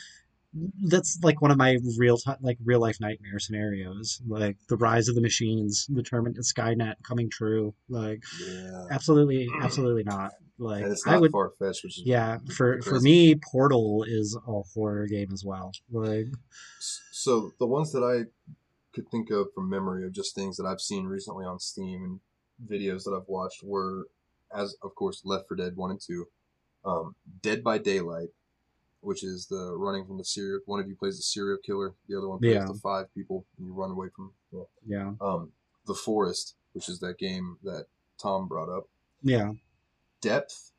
That's like one of my real time, like real life nightmare scenarios, like the rise of the machines, the Terminator, Skynet coming true. Like, yeah. absolutely, absolutely not. Like, and it's not I would, far-fetched, which is yeah. For for me, Portal is a horror game as well. Like, so the ones that I could think of from memory of just things that I've seen recently on Steam and videos that I've watched were, as of course, Left four Dead one and two, um, Dead by Daylight. Which is the running from the serial. One of you plays the serial killer. The other one plays yeah. the five people, and you run away from. You know, yeah. Um, The Forest, which is that game that Tom brought up. Yeah. Depth,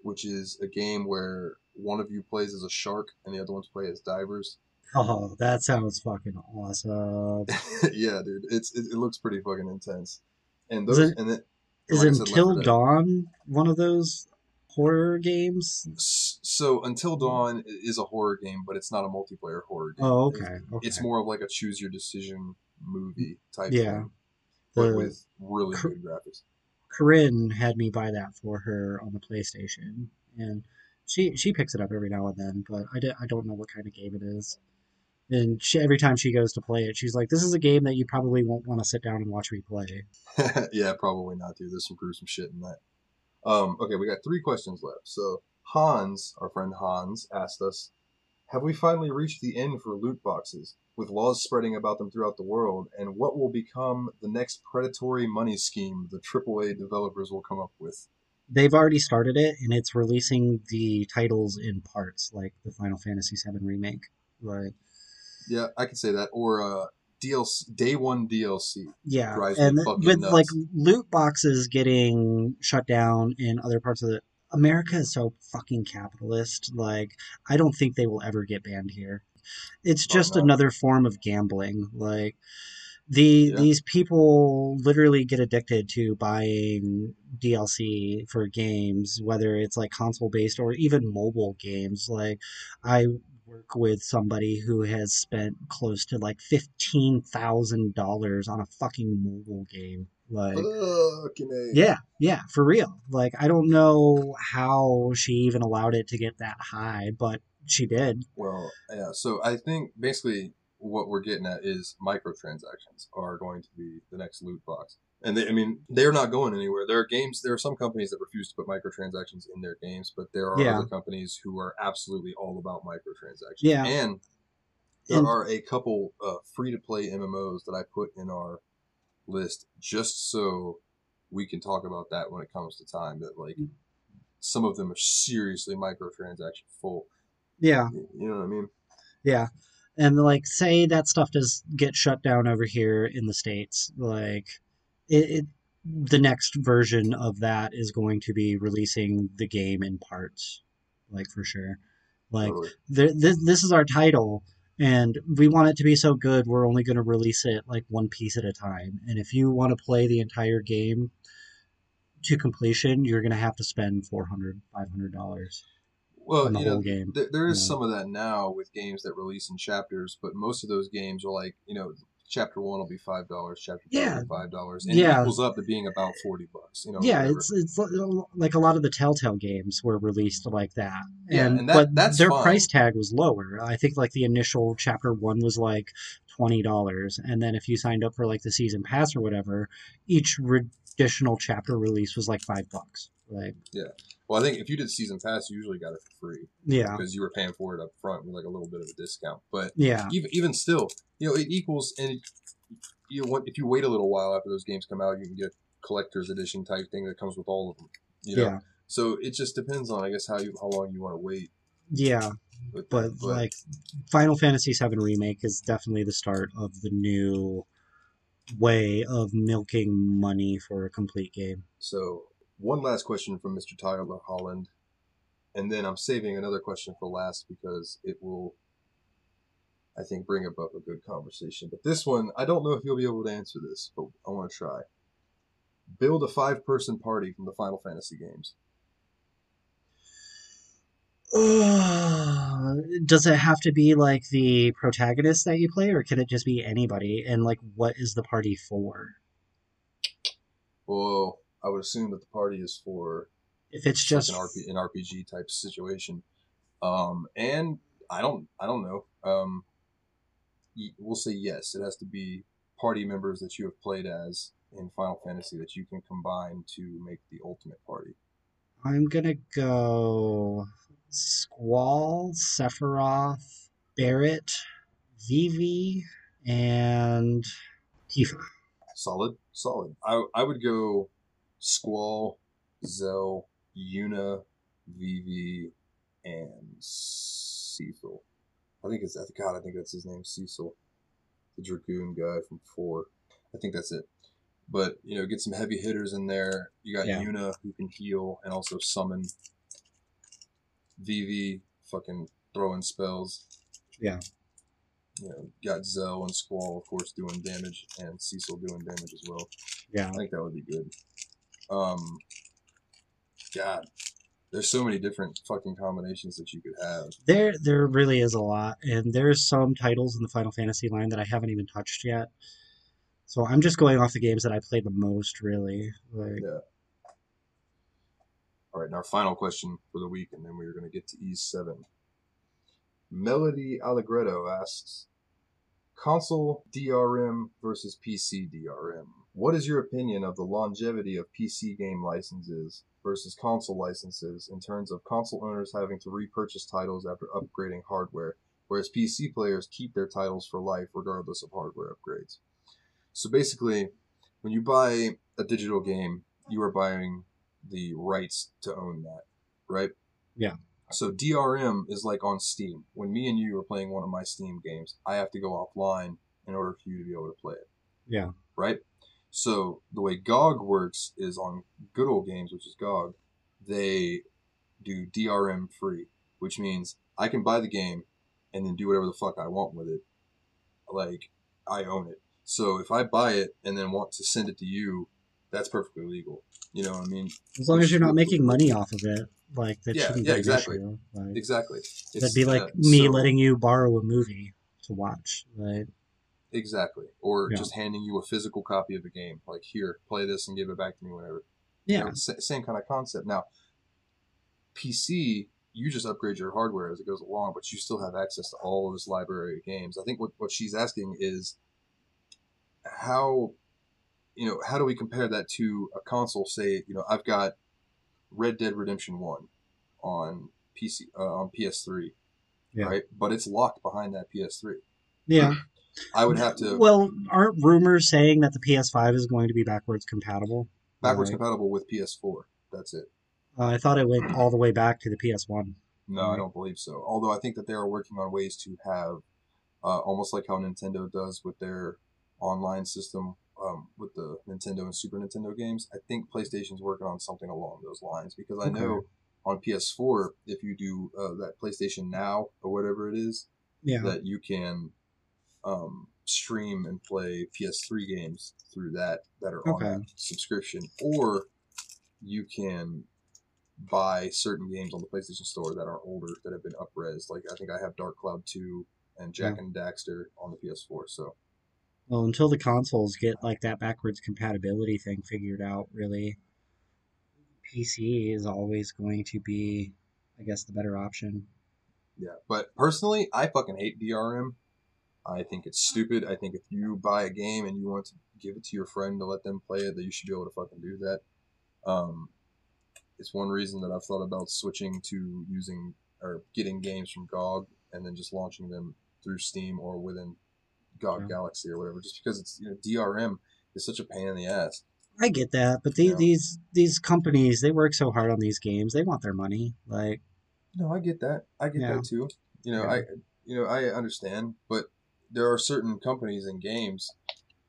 which is a game where one of you plays as a shark and the other ones play as divers. Oh, that sounds fucking awesome. Yeah, dude, it's it, it looks pretty fucking intense. And those, is it, and it, is like it Until Dawn one of those horror games? So Until Dawn is a horror game, but it's not a multiplayer horror game. Oh, okay. It's, okay. it's more of like a choose your decision movie type yeah. game, but the, with really Cor- good graphics. Corinne had me buy that for her on the PlayStation, and she she picks it up every now and then, but I, di- I don't know what kind of game it is. And she, every time she goes to play it, she's like, this is a game that you probably won't want to sit down and watch me play. Yeah, probably not, dude. There's some gruesome shit in that. Um, okay, we got three questions left. So Hans, our friend Hans, asked us, have we finally reached the end for loot boxes, with laws spreading about them throughout the world, and what will become the next predatory money scheme the triple A developers will come up with? They've already started it, and it's releasing the titles in parts, like the Final Fantasy seven remake. Right. Yeah, I could say that. Or, uh... D L C, day one D L C. Yeah, and with nuts. Like loot boxes getting shut down in other parts of the America is so fucking capitalist. Like, I don't think they will ever get banned here. It's just oh, no. another form of gambling. Like the yeah. these people literally get addicted to buying D L C for games, whether it's like console based or even mobile games. Like I. work with somebody who has spent close to like fifteen thousand dollars on a fucking mobile game. Like, fucking yeah, yeah, for real. Like, I don't know how she even allowed it to get that high, but she did. Well, yeah. So I think basically what we're getting at is microtransactions are going to be the next loot box. And they, I mean, they're not going anywhere. There are games, there are some companies that refuse to put microtransactions in their games, but there are yeah. other companies who are absolutely all about microtransactions. Yeah. And there and, are a couple uh, free-to-play M M Os that I put in our list just so we can talk about that when it comes to time, that like some of them are seriously microtransaction full. Yeah. You know what I mean? Yeah. And like, say that stuff does get shut down over here in the States, like... It, it, the next version of that is going to be releasing the game in parts, like for sure. Like totally. th- this, this is our title, and we want it to be so good. We're only going to release it like one piece at a time. And if you want to play the entire game to completion, you're going to have to spend four hundred dollars, five hundred dollars. Well, on the you whole know, game. Th- there is you know. some of that now with games that release in chapters, but most of those games are like, you know. Chapter one will be five dollars. Chapter two yeah. will be five dollars, and yeah. it equals up to being about forty bucks. You know, yeah, whatever. it's it's like a lot of the Telltale games were released like that, yeah, and, and that, but that's their fine. Price tag was lower. I think like the initial chapter one was like twenty dollars, and then if you signed up for like the season pass or whatever, each re- additional chapter release was like five bucks. Right? Yeah. Well, I think if you did season pass, you usually got it for free. Yeah. Because you were paying for it up front with like a little bit of a discount. But yeah. even, even still, you know, it equals, and it, you know, if you wait a little while after those games come out, you can get a collector's edition type thing that comes with all of them. You know? Yeah. So it just depends on, I guess, how you how long you want to wait. Yeah. But, but, but like Final Fantasy seven Remake is definitely the start of the new way of milking money for a complete game. So. One last question from Mister Tyler Holland, and then I'm saving another question for last because it will, I think, bring up a good conversation. But this one, I don't know if you'll be able to answer this, but I want to try. Build a five-person party from the Final Fantasy games. Uh, does it have to be, like, the protagonist that you play, or can it just be anybody? And, like, what is the party for? Whoa. I would assume that the party is for if it's just like an, R P, an R P G type situation, um, and I don't, I don't know. Um, we'll say yes. It has to be party members that you have played as in Final Fantasy that you can combine to make the ultimate party. I'm gonna go Squall, Sephiroth, Barret, Vivi, and Tifa. Solid, solid. I I would go. Squall, Zell, Yuna, Vivi, and Cecil. I think it's God. I think that's his name, Cecil, the Dragoon guy from four. I think that's it. But you know, get some heavy hitters in there. You got yeah. Yuna who can heal and also summon. Vivi fucking throwing spells. Yeah. You know, got Zell and Squall, of course, doing damage, and Cecil doing damage as well. Yeah. I think that would be good. Um, God, there's so many different fucking combinations that you could have. There, there really is a lot, and there's some titles in the Final Fantasy line that I haven't even touched yet. So I'm just going off the games that I played the most, really. Like, yeah. All right, and our final question for the week, and then we are going to get to Ys seven. Melody Allegretto asks, console D R M versus P C D R M. What is your opinion of the longevity of P C game licenses versus console licenses in terms of console owners having to repurchase titles after upgrading hardware, whereas P C players keep their titles for life regardless of hardware upgrades? So basically, when you buy a digital game, you are buying the rights to own that, right? Yeah. So D R M is like on Steam. When me and you are playing one of my Steam games, I have to go offline in order for you to be able to play it. Yeah. Right? So the way G O G works is on Good Old Games, which is G O G, they do D R M free, which means I can buy the game and then do whatever the fuck I want with it. Like, I own it. So if I buy it and then want to send it to you, that's perfectly legal. You know what I mean? As long as you're not making money off of it. Like that yeah, shouldn't yeah, be exactly. an issue. Like, exactly. It's, that'd be like uh, me so, letting you borrow a movie to watch, right? Exactly. Or yeah. just handing you a physical copy of a game. Like, here, play this and give it back to me whenever. Yeah. You know, same kind of concept. Now, P C, you just upgrade your hardware as it goes along, but you still have access to all of this library of games. I think what, what she's asking is how, you know, how do we compare that to a console? Say, you know, I've got Red Dead Redemption one on P C, uh, on P S three, yeah. right? But it's locked behind that P S three. Yeah. I would have to... Well, aren't rumors saying that the P S five is going to be backwards compatible? Backwards right. compatible with P S four. That's it. Uh, I thought it went all the way back to the P S one. No, right? I don't believe so. Although I think that they are working on ways to have, uh, almost like how Nintendo does with their online system, um, with the Nintendo and Super Nintendo games. I think PlayStation's working on something along those lines, because I okay. know on P S four, if you do uh, that PlayStation Now or whatever it is, yeah. that you can um, stream and play P S three games through that that are okay. on that subscription, or you can buy certain games on the PlayStation Store that are older, that have been up-resed. Like, I think I have Dark Cloud two and Jack yeah. and Daxter on the P S four, so... Well, until the consoles get, like, that backwards compatibility thing figured out, really, P C is always going to be, I guess, the better option. Yeah, but personally, I fucking hate D R M. I think it's stupid. I think if you buy a game and you want to give it to your friend to let them play it, that you should be able to fucking do that. Um... It's one reason that I've thought about switching to using or getting games from G O G and then just launching them through Steam or within G O G yeah. Galaxy or whatever, just because it's, you know, D R M is such a pain in the ass. I get that, but these, these these companies, they work so hard on these games, they want their money. Like, no, I get that. I get yeah. that too. You know, yeah. I you know I understand, but there are certain companies and games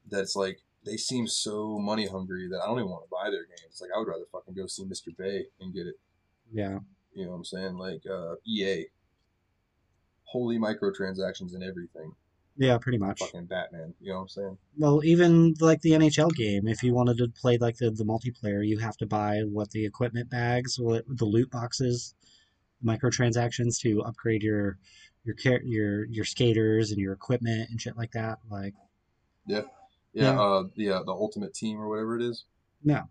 that's like, they seem so money hungry that I don't even want to buy their games. Like, I would rather fucking go see Mister Bay and get it. Yeah. You know what I'm saying? Like, uh, E A. Holy microtransactions and everything. Yeah, pretty much. Fucking Batman. You know what I'm saying? Well, even, like, the N H L game, if you wanted to play, like, the, the multiplayer, you have to buy, what, the equipment bags, what the loot boxes, microtransactions to upgrade your, your, your, your skaters and your equipment and shit like that. Like, yeah. Yeah, yeah. Uh, the uh, the Ultimate Team or whatever it is. No.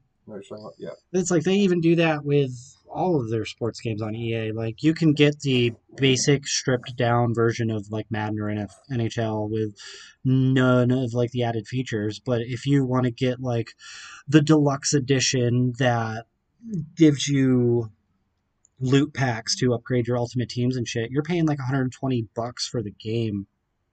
Yeah. It's like they even do that with all of their sports games on E A. Like, you can get the basic stripped down version of, like, Madden or N F L with none of, like, the added features. But if you want to get, like, the deluxe edition that gives you loot packs to upgrade your Ultimate Teams and shit, you're paying like one hundred twenty bucks for the game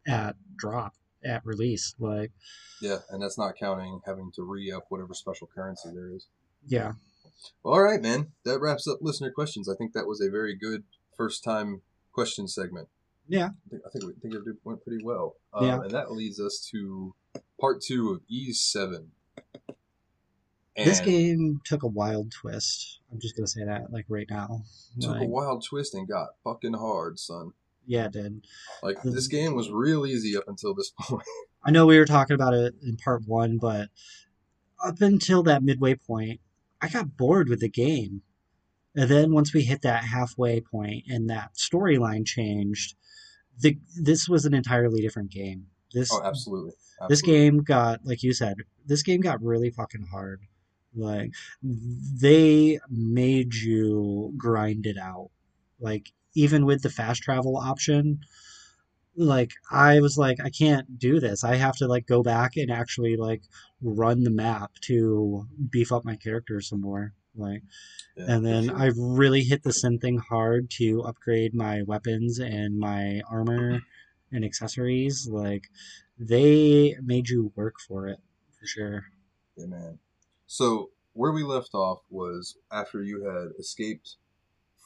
at drop. At release, like, yeah, and that's not counting having to re-up whatever special currency there is. Yeah. Well, all right, man, that wraps up listener questions. I think that was a very good first time question segment. Yeah, I think I think, we, think it went pretty well. Um, yeah, and that leads us to part two of Ys seven. And this game took a wild twist. I'm just gonna say that, like, right now, took like, a wild twist and got fucking hard, son. Yeah, it did. Like, the, this game was real easy up until this point. I know we were talking about it in part one, but up until that midway point, I got bored with the game. And then once we hit that halfway point and that storyline changed, the, this was an entirely different game. This, oh, absolutely. absolutely. This game got, like you said, this game got really fucking hard. Like, they made you grind it out. Like, even with the fast travel option, like, I was like, I can't do this. I have to, like, go back and actually, like, run the map to beef up my character some more. Like, yeah, and then sure. I really hit the Sim thing hard to upgrade my weapons and my armor and accessories. Like, they made you work for it, for sure. Yeah, man. So where we left off was after you had escaped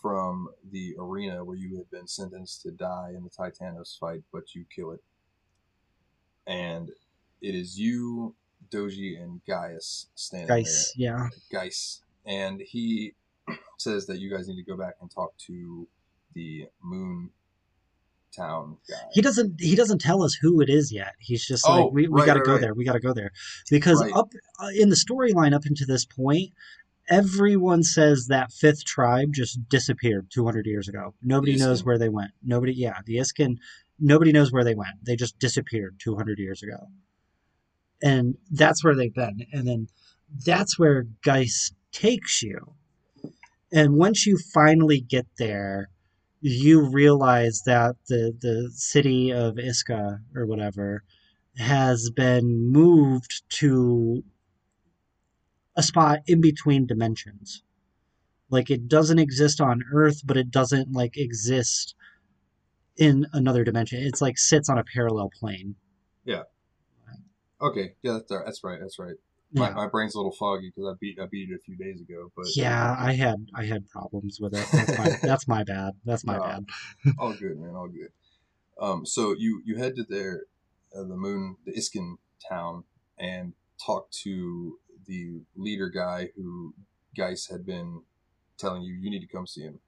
from the arena where you had been sentenced to die in the Titanos fight, but you kill it. And it is you, Doji, and Ys standing Ys, there. yeah. Ys. And he says that you guys need to go back and talk to the Moon Town guy. He doesn't he doesn't tell us who it is yet. He's just oh, like, we, we right, gotta right, go right. there, we gotta go there. Because right. up uh, in the storyline up until this point, Everyone says that fifth tribe just disappeared two hundred years ago. Nobody knows where they went. Nobody, yeah, the Iskin, nobody knows where they went. They just disappeared two hundred years ago. And that's where they've been. And then that's where Geist takes you. And once you finally get there, you realize that the, the city of Iska or whatever has been moved to a spot in between dimensions. Like, it doesn't exist on Earth, but it doesn't, like, exist in another dimension. It's, like, sits on a parallel plane. Yeah. Okay, yeah, that's right, that's right, that's right. My, yeah. my brain's a little foggy because I beat I beat it a few days ago, but yeah, I had I had problems with it. That's my that's my bad. That's my no, bad. All good, man. All good. Um, so you you head to their uh, the moon, the Iskin town, and talk to the leader guy who Geis had been telling you you need to come see him,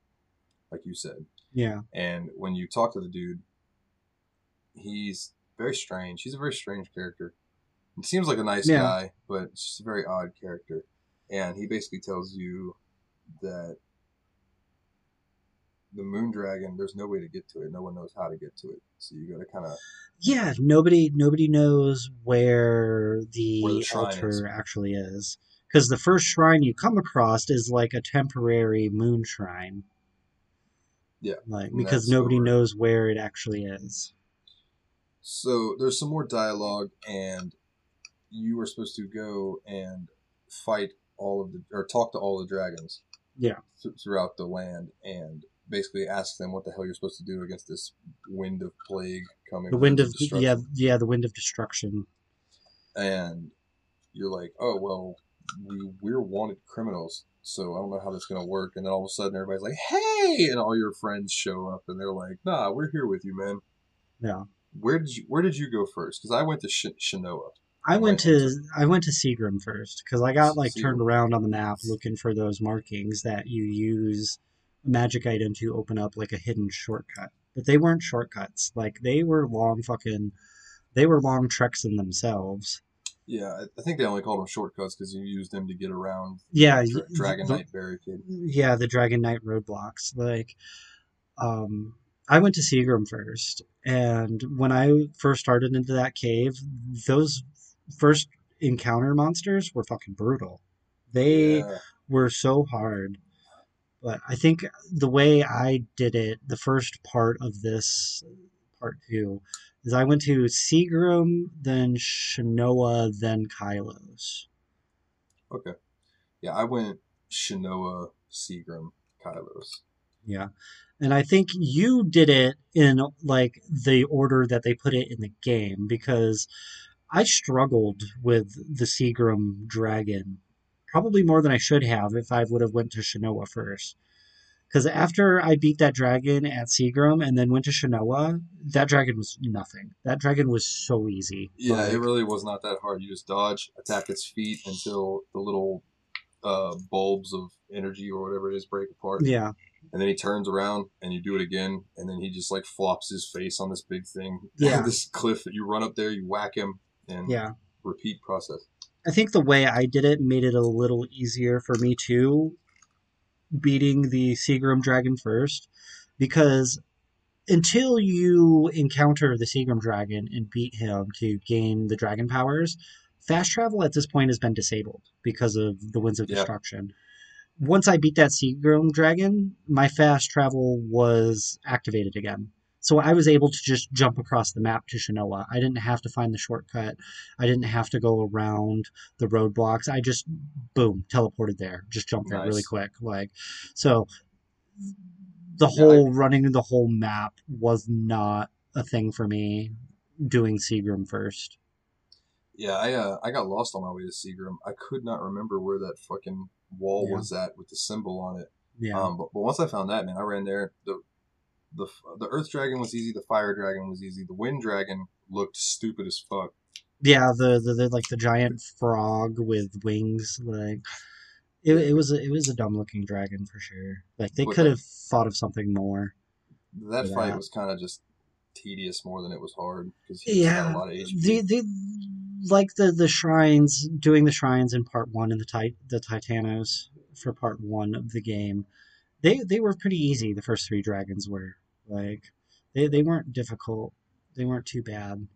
like you said. Yeah. And when you talk to the dude, he's very strange. He's a very strange character. He seems like a nice yeah. guy, but it's just a very odd character. And he basically tells you that the moon dragon, there's no way to get to it. No one knows how to get to it. So you got to kind of... Yeah, nobody nobody knows where the, where the altar is. actually is. Because the first shrine you come across is like a temporary moon shrine. Yeah. like Because nobody over. knows where it actually is. So there's some more dialogue, and you were supposed to go and fight all of the, or talk to all the dragons yeah. th- throughout the land, and basically ask them what the hell you're supposed to do against this wind of plague coming. The wind of, destruction. yeah, yeah, the wind of destruction. And you're like, oh, well, we, we're wanted criminals, so I don't know how that's going to work. And then all of a sudden everybody's like, hey, and all your friends show up and they're like, nah, we're here with you, man. Yeah. Where did you, where did you go first? Because I went to Sh- Shinoa. I went to I went to Seagram first because I got like Seagram. turned around on the map looking for those markings that you use a magic item to open up like a hidden shortcut. But they weren't shortcuts. Like they were long fucking, they were long treks in themselves. Yeah, I think they only called them shortcuts because you used them to get around. Yeah, dra- Dragon Knight barricade. Yeah, the Dragon Knight roadblocks. Like, um, I went to Seagram first, and when I first started into that cave, those first encounter monsters were fucking brutal. They yeah. were so hard. But I think the way I did it, the first part of this part two, is I went to Seagram, then Shinoa, then Kylos. Okay. Yeah, I went Shinoa, Seagram, Kylos. Yeah. And I think you did it in like the order that they put it in the game, because I struggled with the Seagram dragon probably more than I should have if I would have went to Shinoa first. Because after I beat that dragon at Seagram and then went to Shinoa, that dragon was nothing. That dragon was so easy. Yeah, like, it really was not that hard. You just dodge, attack its feet until the little uh, bulbs of energy or whatever it is break apart. Yeah. And then he turns around, and you do it again, and then he just, like, flops his face on this big thing. Yeah. This cliff that you run up there, you whack him. And yeah. repeat process. I think the way I did it made it a little easier for me too, beating the Seagram dragon first, because until you encounter the Seagram dragon and beat him to gain the dragon powers, fast travel at this point has been disabled because of the winds of yeah. destruction. Once I beat that Seagram dragon, my fast travel was activated again. So I was able to just jump across the map to Shinoa. I didn't have to find the shortcut. I didn't have to go around the roadblocks. I just, boom, teleported there. Just jumped nice. there really quick. Like, so the yeah, whole I... running the whole map was not a thing for me. Doing Seagram first. Yeah, I uh, I got lost on my way to Seagram. I could not remember where that fucking wall yeah. was at with the symbol on it. Yeah. Um, but, but once I found that, man, I ran there. The The the Earth Dragon was easy. The Fire Dragon was easy. The Wind Dragon looked stupid as fuck. Yeah, the the, the like the giant frog with wings. Like it it was a, it was a dumb looking dragon for sure. Like they could have thought of something more. That fight that. was kind of just tedious more than it was hard because he yeah, had a lot of H P. The, the, like the, the shrines doing the shrines in part one in the tit- the Titanos for part one of the game, they they were pretty easy. The first three dragons were like they, they weren't difficult. They weren't too bad.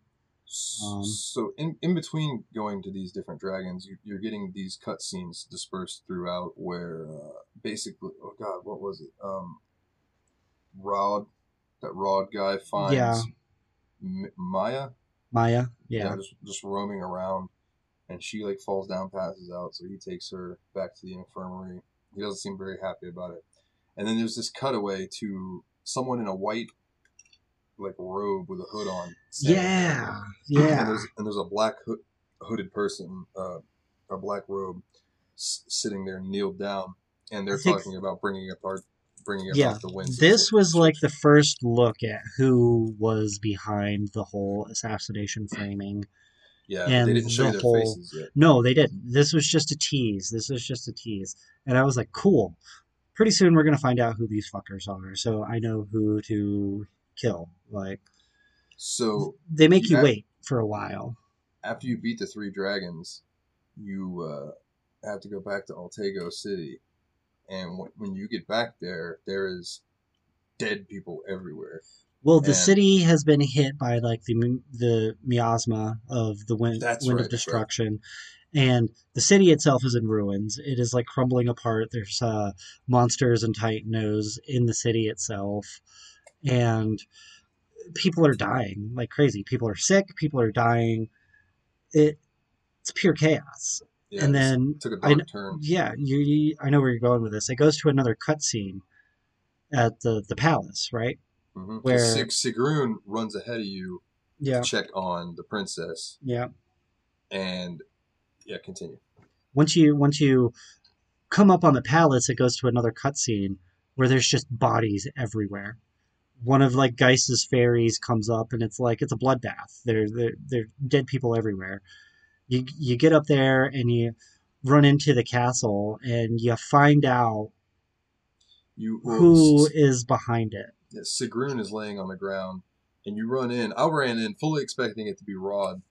Um, so in, in between going to these different dragons, you, you're getting these cutscenes dispersed throughout where uh, basically, oh god, what was it? Um, Rod, that Rod guy finds yeah. M- Maya. Maya, yeah. yeah just, just roaming around, and she like falls down, passes out, so he takes her back to the infirmary. He doesn't seem very happy about it. And then there's this cutaway to someone in a white like robe with a hood on. Yeah, yeah. And there's, and there's a black hood, hooded person, uh, a black robe, s- sitting there kneeled down, and they're talking about bringing up our, bringing up yeah, the winds. This was like the first look at who was behind the whole assassination framing. Yeah, and they didn't show the their whole, faces yet. No, they didn't. This was just a tease. This was just a tease, and I was like, cool. Pretty soon we're gonna find out who these fuckers are, so I know who to kill. Like, so they make you, you wait for a while. After you beat the three dragons, you uh, have to go back to Altego City, and w- when you get back there, there is dead people everywhere. Well, the and city has been hit by like the the miasma of the wind, wind right, of destruction, right. And the city itself is in ruins. It is like crumbling apart. There's uh, monsters and titanos in the city itself. And people are dying like crazy. People are sick. People are dying. It it's pure chaos. Yeah, and then took a dark I, turn. Yeah, you, you. I know where you're going with this. It goes to another cutscene at the, the palace, right? Mm-hmm. Where Sig- Sigrun runs ahead of you. Yeah. To check on the princess. Yeah. And yeah, continue. Once you once you come up on the palace, it goes to another cutscene where there's just bodies everywhere. One of like Geiss's fairies comes up, and it's like it's a bloodbath. There, there, there are dead people everywhere. You you get up there and you run into the castle, and you find out you well, who S- is behind it. Yeah, Sigrun is laying on the ground, and you run in. I ran in fully expecting it to be Rod.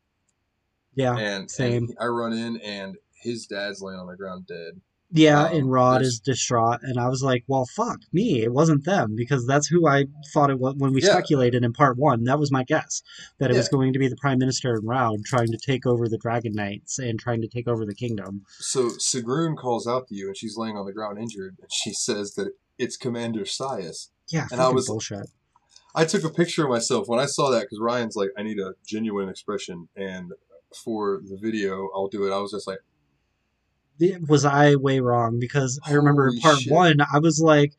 Yeah, and, same. And I run in, and his dad's laying on the ground dead. Yeah, um, and Rod is distraught, and I was like, well, fuck me, it wasn't them, because that's who I thought it was when we yeah. speculated in part one. That was my guess, that it yeah. was going to be the Prime Minister and Rod trying to take over the Dragon Knights and trying to take over the kingdom. So Sigrun calls out to you, and she's laying on the ground injured, and she says that it's Commander Sias. Yeah, and I was bullshit. I took a picture of myself when I saw that, because Ryan's like, I need a genuine expression, and for the video, I'll do it. I was just like, was I way wrong? Because I remember Holy in part shit. one, I was like,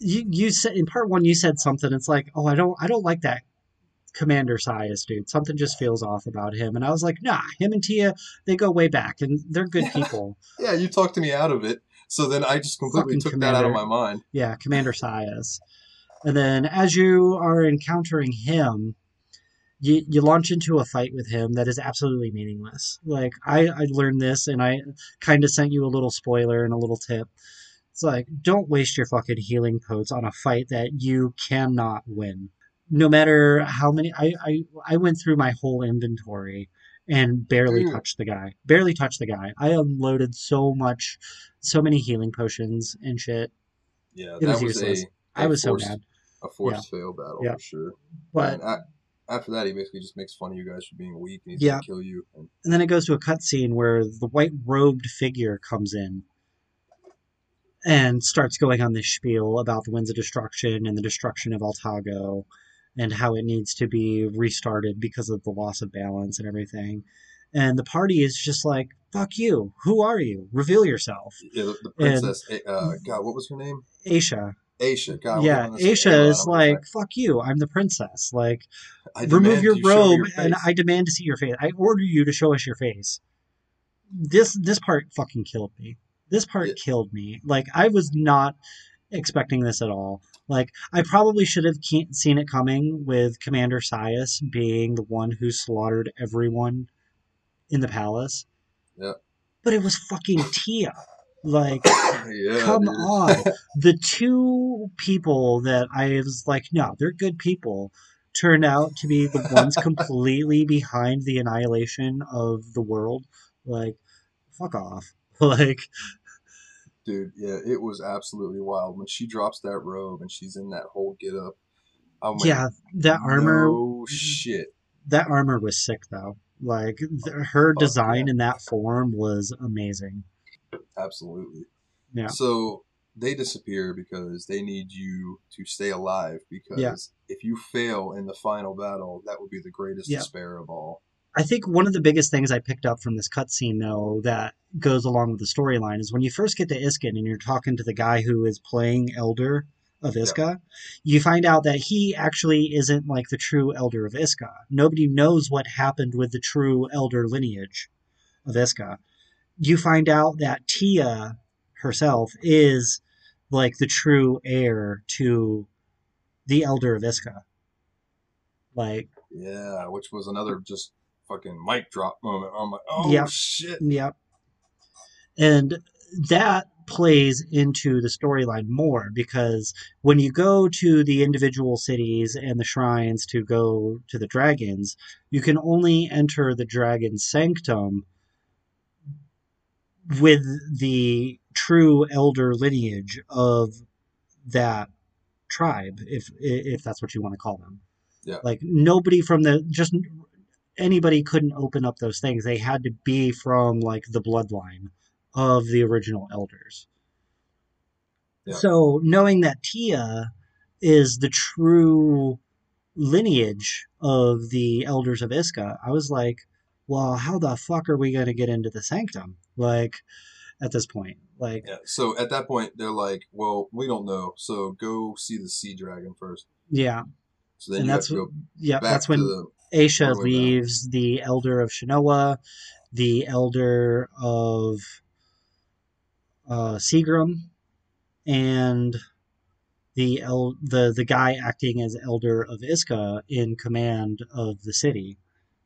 you, you said in part one, you said something. It's like, oh, I don't, I don't like that Commander Sias dude. Something just feels off about him. And I was like, nah, him and Tia, they go way back, and they're good people. Yeah, you talked me out of it. So then I just completely Fucking took Commander, that out of my mind. Yeah, Commander Sias. And then as you are encountering him, You, you launch into a fight with him that is absolutely meaningless. Like, I, I learned this, and I kind of sent you a little spoiler and a little tip. It's like, don't waste your fucking healing potes on a fight that you cannot win. No matter how many... I, I, I went through my whole inventory and barely Dude. touched the guy. Barely touched the guy. I unloaded so much, so many healing potions and shit. Yeah, it that was, was useless. A, a I was forced, so mad. A forced yeah. fail battle, yeah. for sure. But... Man, I, After that, he basically just makes fun of you guys for being weak, and he's yeah. going to kill you. And... and then it goes to a cutscene where the white-robed figure comes in and starts going on this spiel about the Winds of Destruction and the destruction of Altago and how it needs to be restarted because of the loss of balance and everything. And the party is just like, fuck you. Who are you? Reveal yourself. Yeah, the, the princess. And, uh, God, what was her name? Aisha. Aisha, God, yeah, Aisha is like, like, fuck you, I'm the princess. Like, remove your you robe, your and I demand to see your face. I order you to show us your face. This this part fucking killed me. This part yeah. killed me. Like, I was not expecting this at all. Like, I probably should have ke- seen it coming with Commander Sias being the one who slaughtered everyone in the palace. Yeah. But it was fucking Tia. Like, yeah, come dude. on. The two people that I was like, no, they're good people, turned out to be the ones completely behind the annihilation of the world. Like, fuck off. Like, Dude, yeah, it was absolutely wild. When she drops that robe and she's in that whole getup. I'm like, yeah, that armor. Oh, shit. That armor was sick, though. Like, th- her design oh, yeah. in that form was amazing. Absolutely. Yeah. So they disappear because they need you to stay alive. Because yeah. if you fail in the final battle, that would be the greatest yeah. despair of all. I think one of the biggest things I picked up from this cutscene, though, that goes along with the storyline is when you first get to Iskin and you're talking to the guy who is playing Elder of Iska, yeah. you find out that he actually isn't like the true Elder of Iska. Nobody knows what happened with the true Elder lineage of Iska. You find out that Tia herself is like the true heir to the Elder of Iska. Like, yeah, which was another just fucking mic drop moment. I'm like, oh yep. shit. Yep. And that plays into the storyline more because when you go to the individual cities and the shrines to go to the dragons, you can only enter the dragon sanctum with the true elder lineage of that tribe, if if that's what you want to call them. Yeah. Like nobody from the just anybody couldn't open up those things. They had to be from like the bloodline of the original elders. Yeah. So knowing that Tia is the true lineage of the elders of Iska, I was like, well, how the fuck are we going to get into the sanctum? Like at this point, like, yeah. So at that point they're like, well, we don't know. So go see the sea dragon first. Yeah. So then and you that's, have to go yeah, back that's when to the Aisha leaves down. The elder of Shinoa, the elder of, Uh, Seagram and the, el- the the guy acting as elder of Iska in command of the city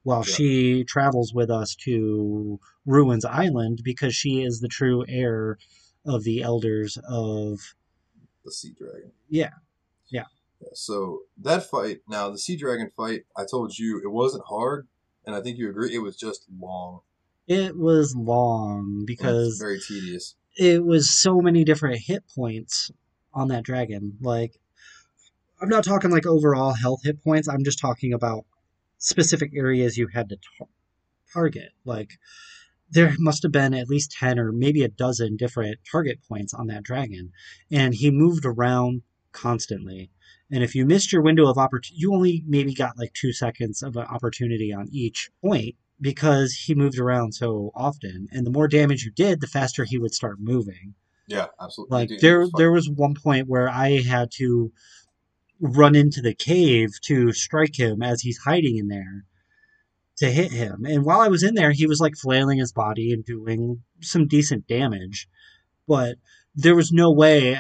while yeah. she travels with us to Ruins Island because she is the true heir of the elders of the Sea Dragon. Yeah. Yeah. yeah. So that fight, now the Sea Dragon fight, I told you it wasn't hard and I think you agree it was just long. It was long because... It was very tedious. It was so many different hit points on that dragon. Like, I'm not talking like overall health hit points. I'm just talking about specific areas you had to tar- target. Like, there must have been at least ten or maybe a dozen different target points on that dragon. And he moved around constantly. And if you missed your window of opportunity, you only maybe got like two seconds of an opportunity on each point. Because he moved around so often, and the more damage you did, the faster he would start moving. Yeah, absolutely. Like, Dude, there was there was one point where I had to run into the cave to strike him as he's hiding in there to hit him. And while I was in there, he was, like, flailing his body and doing some decent damage. But there was no way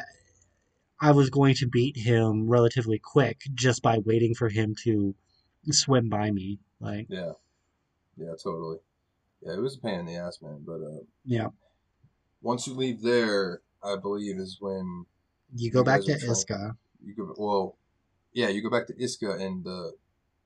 I was going to beat him relatively quick just by waiting for him to swim by me. Like, yeah. Yeah, totally. Yeah, it was a pain in the ass, man. But uh, yeah, once you leave there, I believe is when you go you back to Iska. You go well, yeah, you go back to Iska, and the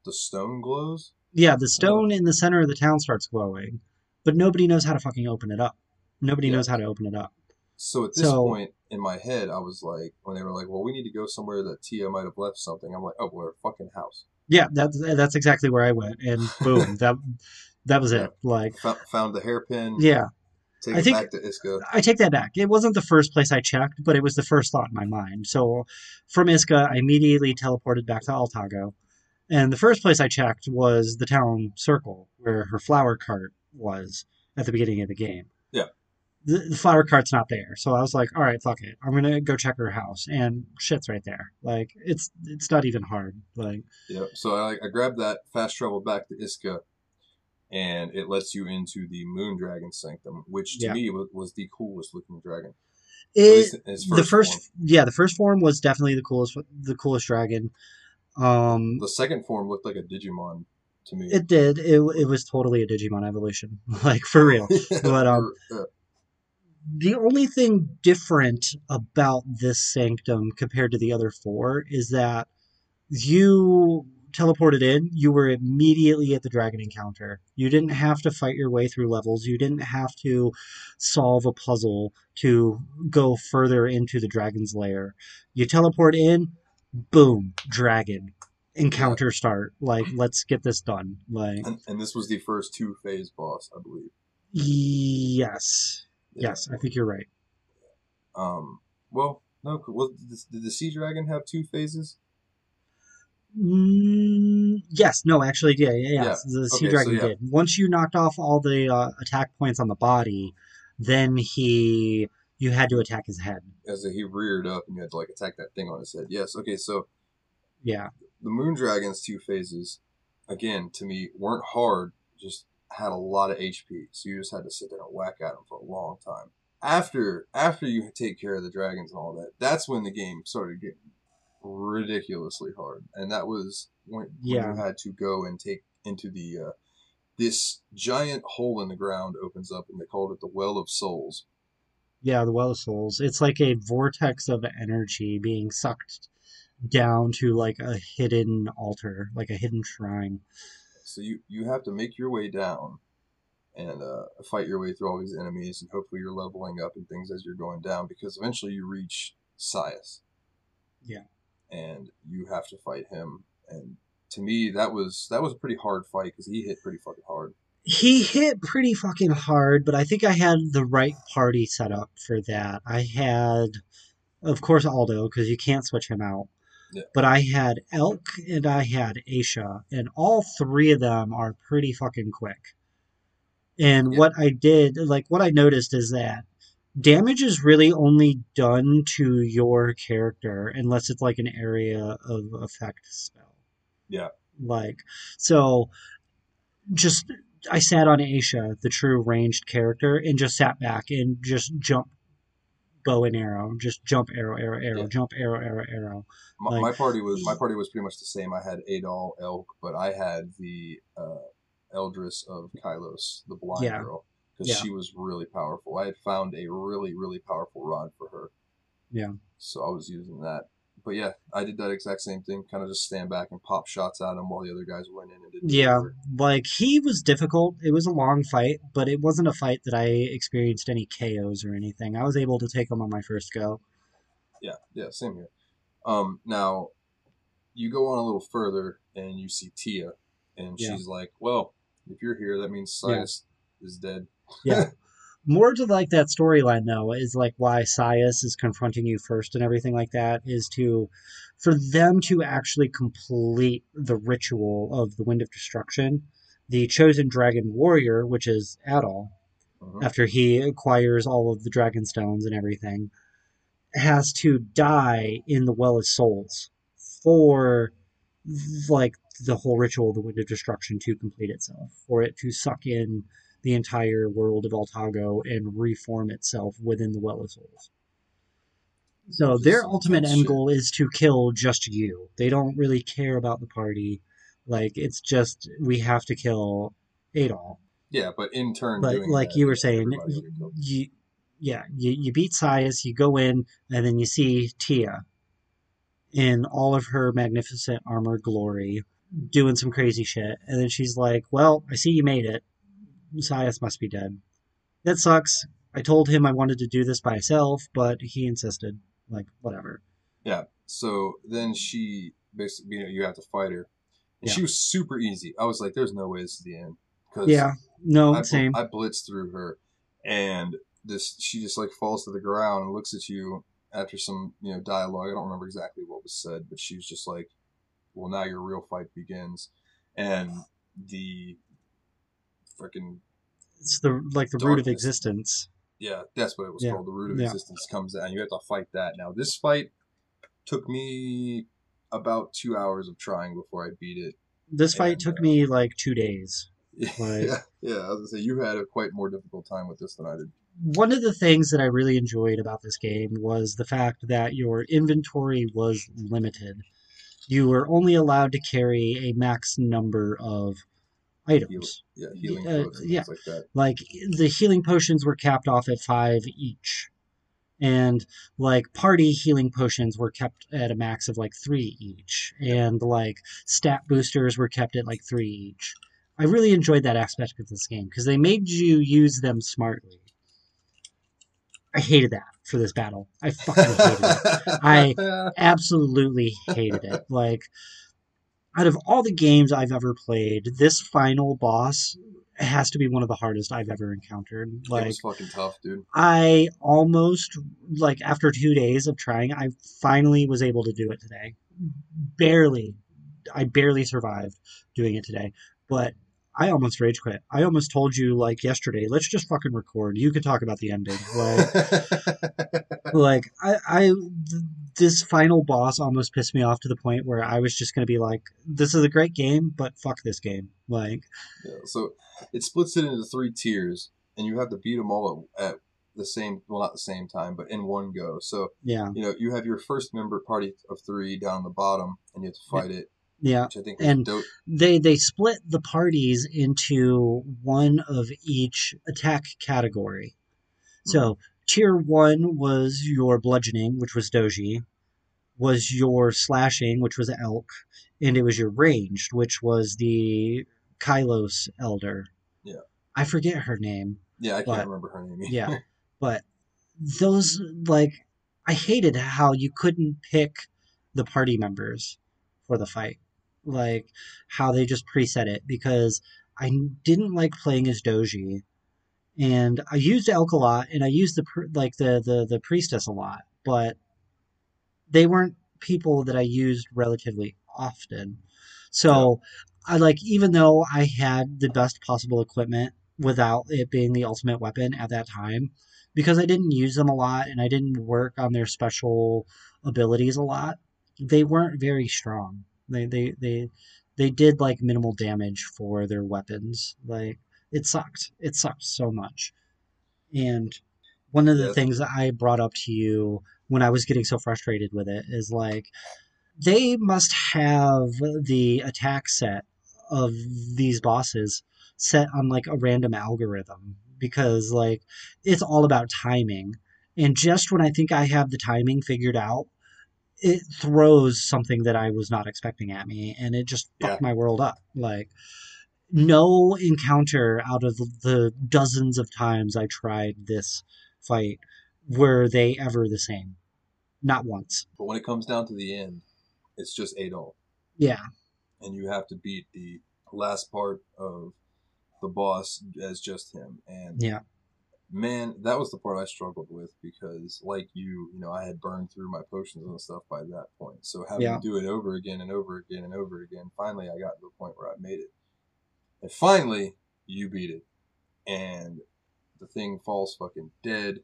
the stone glows. Yeah, the stone yeah. in the center of the town starts glowing, but nobody knows how to fucking open it up. Nobody yeah. knows how to open it up. So at this so, point in my head, I was like, when they were like, "Well, we need to go somewhere that Tia might have left something," I'm like, "Oh, we're a fucking house." Yeah, that's that's exactly where I went, and boom, that that was yeah. it. Like found, found the hairpin. Yeah, take I it think, back to Iska. I take that back. It wasn't the first place I checked, but it was the first thought in my mind. So from Iska, I immediately teleported back to Altago, and the first place I checked was the town circle where her flower cart was at the beginning of the game. Yeah, the, the flower cart's not there, so I was like, all right, fuck it, I'm gonna go check her house, and shit's right there. Like it's it's not even hard. Like yeah, so I I grabbed that, fast travel back to Iska, and it lets you into the Moon Dragon Sanctum, which to yeah. me was, was the coolest looking dragon. It first the first form. yeah the first form was definitely the coolest the coolest dragon. Um, the second form looked like a Digimon to me. It did. It it was totally a Digimon evolution, like for real. yeah, but um. For, uh, The only thing different about this sanctum compared to the other four is that you teleported in, you were immediately at the dragon encounter. You didn't have to fight your way through levels. You didn't have to solve a puzzle to go further into the dragon's lair. You teleport in, boom, dragon. Encounter start. Like, let's get this done. Like, and, and this was the first two-phase boss, I believe. Yes. Yeah. Yes, I think you're right. Um. Well, no, well, did the Sea Dragon have two phases? Mm, yes. No, actually, yeah, yeah, yeah. yeah. The Sea okay, Dragon so, yeah. did. Once you knocked off all the uh, attack points on the body, then he, you had to attack his head. As he reared up, and you had to, like, attack that thing on his head. Yes, okay, so... Yeah. The Moon Dragon's two phases, again, to me, weren't hard, just had a lot of H P, so you just had to sit there and whack at them for a long time. After after you take care of the dragons and all that, that's when the game started getting ridiculously hard, and that was when, yeah. when you had to go and take into the uh, this giant hole in the ground opens up, and they called it the Well of Souls. Yeah, the Well of Souls. It's like a vortex of energy being sucked down to like a hidden altar, like a hidden shrine. So you, you have to make your way down and uh, fight your way through all these enemies, and hopefully you're leveling up and things as you're going down, because eventually you reach Ys. Yeah. And you have to fight him. And to me, that was that was a pretty hard fight, because he hit pretty fucking hard. He hit pretty fucking hard, but I think I had the right party set up for that. I had, of course, Aldo, because you can't switch him out. Yeah. But I had Elk and I had Aisha, and all three of them are pretty fucking quick. And yeah. what I did, like, what I noticed is that damage is really only done to your character unless it's like an area of effect spell. Yeah. Like, so just, I sat on Aisha, the true ranged character, and just sat back and just jumped. Bow and arrow, just jump, arrow, arrow, arrow, yeah. jump, arrow, arrow, arrow. My, like, my party was my party was pretty much the same. I had Adol, Elk, but I had the uh, Eldris of Kylos, the blind yeah. girl, because yeah. she was really powerful. I had found a really, really powerful rod for her. Yeah. So I was using that. But yeah, I did that exact same thing, kind of just stand back and pop shots at him while the other guys went in and did Yeah, whatever. Like, he was difficult. It was a long fight, but it wasn't a fight that I experienced any K Os or anything. I was able to take him on my first go. Yeah, yeah, same here. Um, now, you go on a little further, and you see Tia, and yeah. she's like, well, if you're here, that means Sias yeah. is dead. Yeah. More to, like, that storyline, though, is, like, why Sias is confronting you first and everything like that, is to, for them to actually complete the ritual of the Wind of Destruction, the Chosen Dragon Warrior, which is Adol, uh-huh. after he acquires all of the Dragon Stones and everything, has to die in the Well of Souls for, like, the whole ritual of the Wind of Destruction to complete itself, for it to suck in the entire world of Altago and reform itself within the Well of Souls. So just their ultimate end shit. goal is to kill just you. They don't really care about the party. Like, it's just, we have to kill Adol. Yeah, but in turn, but doing like that, you were saying, you, yeah, you, you beat Sias, you go in, and then you see Tia in all of her magnificent armor glory doing some crazy shit. And then she's like, well, I see you made it. Sias must be dead. That sucks. I told him I wanted to do this by myself, but he insisted. Like, whatever. Yeah. So then she basically, you know, you have to fight her. And yeah. she was super easy. I was like, there's no way this is the end. Cause yeah. No, I, same. I blitzed through her, and this, she just like falls to the ground and looks at you after some, you know, dialogue. I don't remember exactly what was said, but she was just like, well, now your real fight begins. And the freaking it's the like the darkness. root of existence. Yeah, that's what it was yeah. called. The root of yeah. existence comes out, and you have to fight that. Now, this fight took me about two hours of trying before I beat it. This and, fight took uh, me like two days. Yeah, like, yeah, yeah, I was gonna say you had a quite more difficult time with this than I did. One of the things that I really enjoyed about this game was the fact that your inventory was limited. You were only allowed to carry a max number of items. Yeah, healing potions, uh, yeah. like that. Like, the healing potions were capped off at five each. And like party healing potions were kept at a max of like three each, and like stat boosters were kept at like three each. I really enjoyed that aspect of this game because they made you use them smartly. I hated that for this battle. I fucking hated it. I absolutely hated it. Like, out of all the games I've ever played, this final boss has to be one of the hardest I've ever encountered. Like, it was fucking tough, dude. I almost, like, after two days of trying, I finally was able to do it today. Barely. I barely survived doing it today. But I almost rage quit. I almost told you, like, yesterday, let's just fucking record. You could talk about the ending. Like, like I, I, this final boss almost pissed me off to the point where I was just going to be like, this is a great game, but fuck this game. Like, yeah, so it splits it into three tiers, and you have to beat them all at, at the same, well, not the same time, but in one go. So, yeah. You know, you have your first member party of three down on the bottom, and you have to fight yeah. it. Yeah, which I think and dope. they they split the parties into one of each attack category. Mm-hmm. So tier one was your bludgeoning, which was doji, was your slashing, which was elk, and it was your ranged, which was the Kylos elder. Yeah, I forget her name. Yeah, I but, can't remember her name. Yeah, but those like I hated how you couldn't pick the party members for the fight. Like, how they just preset it, because I didn't like playing as Doji, and I used Elk a lot, and I used the like the, the, the priestess a lot, but they weren't people that I used relatively often. So, I like, even though I had the best possible equipment without it being the ultimate weapon at that time, because I didn't use them a lot, and I didn't work on their special abilities a lot, they weren't very strong. They, they they they did like minimal damage for their weapons. Like, it sucked. It sucked so much. And one of the yeah. things that I brought up to you when I was getting so frustrated with it is like, they must have the attack set of these bosses set on like a random algorithm, because like it's all about timing. And just when I think I have the timing figured out, it throws something that I was not expecting at me, and it just fucked yeah. my world up. Like, no encounter out of the dozens of times I tried this fight were they ever the same. Not once. But when it comes down to the end, it's just eight all. Yeah. And you have to beat the last part of the boss as just him. And yeah. Man, that was the part I struggled with, because like you, you know, I had burned through my potions and stuff by that point. So having yeah. to do it over again and over again and over again, finally I got to the point where I made it. And finally, you beat it. And the thing falls fucking dead.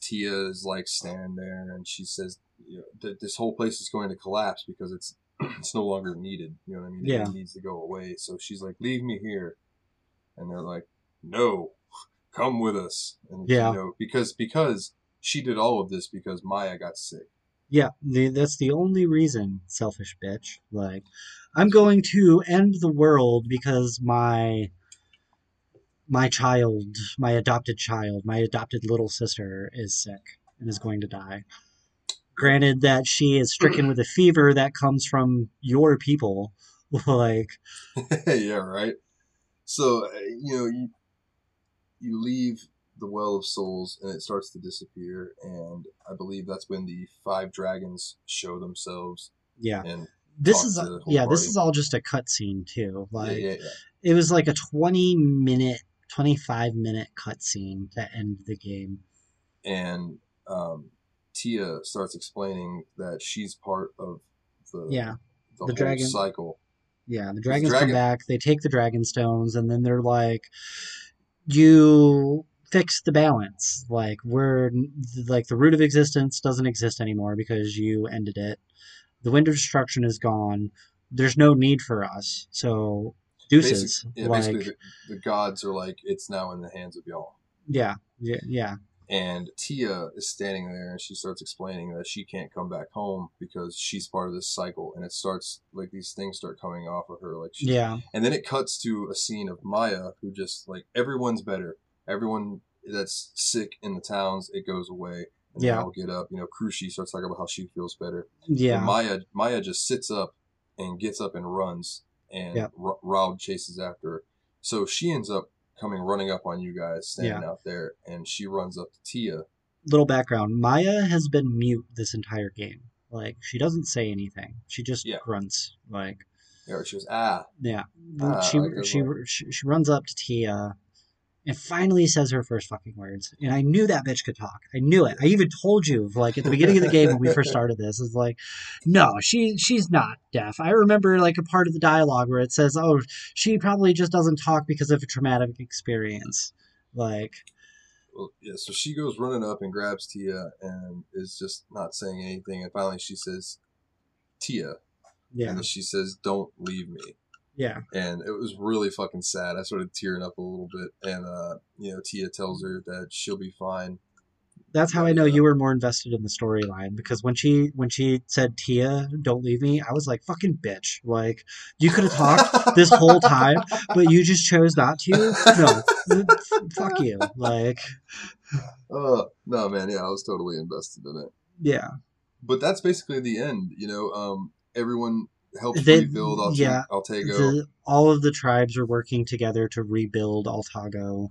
Tia is like standing there, and she says, you know, th- this whole place is going to collapse because it's it's no longer needed. You know what I mean? Yeah. It needs to go away. So she's like, leave me here. And they're like, no. Come with us. And, yeah. You know, because, because she did all of this because Maya got sick. Yeah. The, that's the only reason, selfish bitch. Like, I'm going to end the world because my, my child, my adopted child, my adopted little sister is sick and is going to die. Granted that she is stricken with a fever that comes from your people. Like, yeah, right. So, you know, you, You leave the Well of Souls, and it starts to disappear, and I believe that's when the five dragons show themselves. Yeah, and this is a, yeah, party. This is all just a cutscene too. Like yeah, yeah, yeah. It was like a twenty minute, twenty-five minute cutscene to end the game. And um, Tia starts explaining that she's part of the yeah the, the whole dragon cycle. Yeah, the dragons dragon- come back. They take the dragon stones, and then they're like, you fix the balance. Like, we're like the root of existence doesn't exist anymore because you ended it. The wind of destruction is gone. There's no need for us. So deuces. Basically, yeah, like, basically the, the gods are like, it's now in the hands of y'all. Yeah. Yeah. Yeah. And Tia is standing there, and she starts explaining that she can't come back home because she's part of this cycle. And it starts, like, these things start coming off of her. Like, she, yeah. And then it cuts to a scene of Maya, who just, like, everyone's better. Everyone that's sick in the towns, it goes away. And yeah. They all get up. You know, Kushi starts talking about how she feels better. Yeah. And Maya Maya just sits up and gets up and runs, and yeah. R- Raoul chases after her. So she ends up coming running up on you guys standing yeah. out there, and she runs up to Tia. Little background. Maya has been mute this entire game. Like, she doesn't say anything. She just yeah. grunts. Like, yeah, she was, ah. Yeah. Ah, she, she, she, she runs up to Tia and finally says her first fucking words. And I knew that bitch could talk. I knew it. I even told you, like, at the beginning of the game when we first started this, it's like, no, she she's not deaf. I remember, like, a part of the dialogue where it says, oh, she probably just doesn't talk because of a traumatic experience. Like... Well, yeah, so she goes running up and grabs Tia and is just not saying anything. And finally she says, Tia. Yeah. And then she says, don't leave me. Yeah. And it was really fucking sad. I started tearing up a little bit. And, uh, you know, Tia tells her that she'll be fine. That's how I know you were more invested in the storyline, because when she when she said, Tia, don't leave me, I was like, fucking bitch. Like, you could have talked this whole time, but you just chose not to? No. Fuck you. Like. Uh, no, man. Yeah, I was totally invested in it. Yeah. But that's basically the end. You know, um, everyone helped they, rebuild Alt- yeah, Altago. The, all of the tribes are working together to rebuild Altago.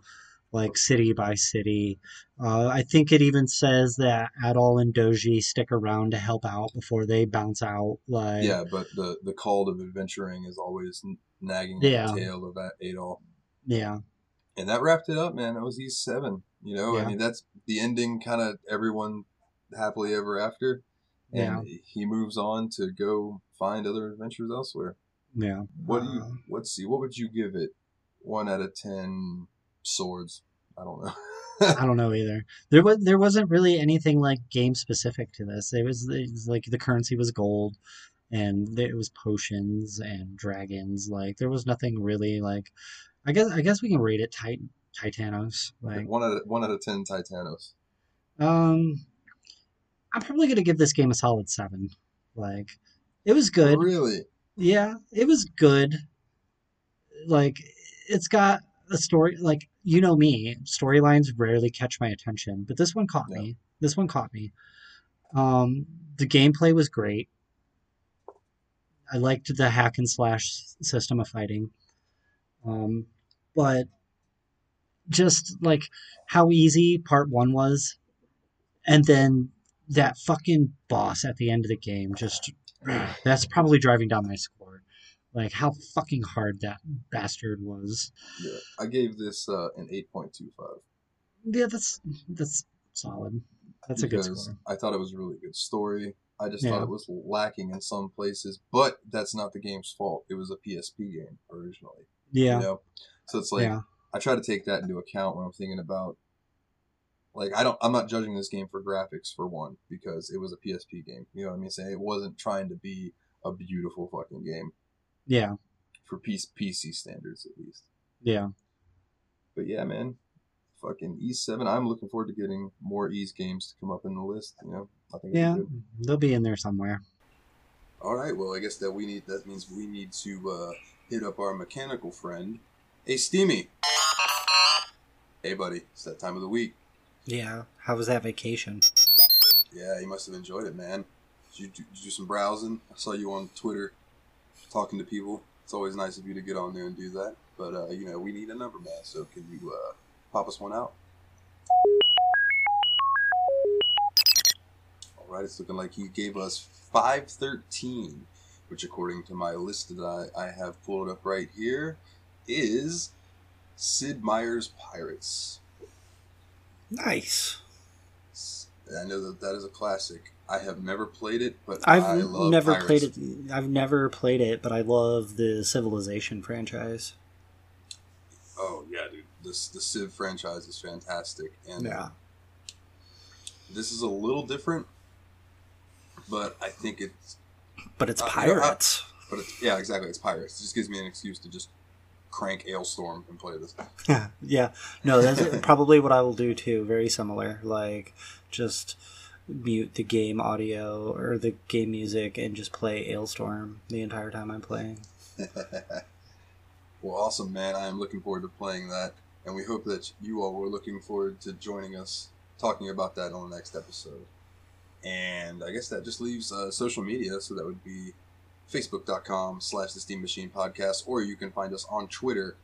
Like, city by city. Uh, I think it even says that Adol and Doji stick around to help out before they bounce out. Like, yeah, but the, the call to adventuring is always n- nagging yeah. the tail of Adol. Yeah. And that wrapped it up, man. That was Ys seven. You know, yeah. I mean, that's the ending, kind of everyone happily ever after. And yeah. he moves on to go find other adventures elsewhere. Yeah. What do you, uh, let's see, what would you give it? One out of ten... swords. I don't know. I don't know either. There was there wasn't really anything like game specific to this. It was, it was like the currency was gold, and it was potions and dragons. Like, there was nothing really like. I guess I guess we can rate it tit- Titanos. Like one out of, one out of ten Titanos. Um, I'm probably gonna give this game a solid seven. Like, it was good. Really? Yeah, it was good. Like, it's got a story. Like, you know me, storylines rarely catch my attention, but this one caught yeah. me. This one caught me. Um, the gameplay was great. I liked the hack and slash system of fighting. Um, but just like how easy part one was, and then that fucking boss at the end of the game, just that's probably driving down my score. Like, how fucking hard that bastard was. Yeah, I gave this uh, an eight point two five. Yeah, that's that's solid. That's because a good score. I thought it was a really good story. I just yeah. thought it was lacking in some places, but that's not the game's fault. It was a P S P game originally. Yeah. You know? So it's like, yeah. I try to take that into account when I'm thinking about, like, I don't, I'm not judging this game for graphics, for one, because it was a P S P game. You know what I mean? Saying it wasn't trying to be a beautiful fucking game. Yeah. For P C standards, at least. Yeah. But yeah, man. Fucking Ys seven. I'm looking forward to getting more Ys games to come up in the list. You know, I think yeah, good. They'll be in there somewhere. All right. Well, I guess that we need. That means we need to uh, hit up our mechanical friend, Hey Steamy. Hey, buddy. It's that time of the week. Yeah. How was that vacation? Yeah, you must have enjoyed it, man. Did you do, did you do some browsing? I saw you on Twitter. Talking to people. It's always nice of you to get on there and do that, but uh you know, we need a number, man, so can you uh pop us one out? All right, it's looking like he gave us five thirteen, which according to my list that I, I have pulled up right here is Sid Meier's Pirates. Nice. I know that that is a classic. I have never played it, but I've I love never pirates. played it. I've never played it, but I love the Civilization franchise. Oh yeah, dude! This the Civ franchise is fantastic, and yeah. this is a little different, but I think it's. But it's uh, pirates. You know, I, but it's, yeah, exactly. It's pirates. It just gives me an excuse to just crank Ailstorm and play this. Yeah, yeah. No, that's probably what I will do too. Very similar, like just. Mute the game audio or the game music and just play Ailstorm the entire time I'm playing. Well, awesome, man. I am looking forward to playing that. and we hope that you all were looking forward to joining us talking about that on the next episode. And I guess that just leaves uh, social media, so that would be facebook.com slash the Steam Machine Podcast, or you can find us on Twitter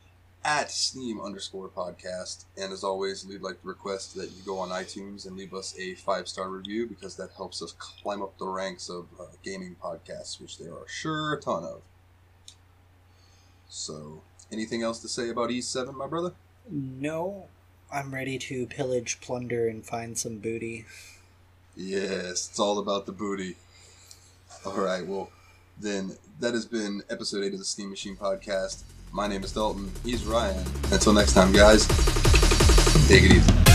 at Steam underscore podcast. And as always, we'd like to request that you go on iTunes and leave us a five-star review, because that helps us climb up the ranks of uh, gaming podcasts, which there are sure a ton of. So, anything else to say about Ys seven, my brother? No, I'm ready to pillage, plunder, and find some booty. Yes, it's all about the booty. Alright, well, then that has been episode eight of the Steam Machine Podcast. My name is Dalton. He's Ryan. Until next time, guys, take it easy.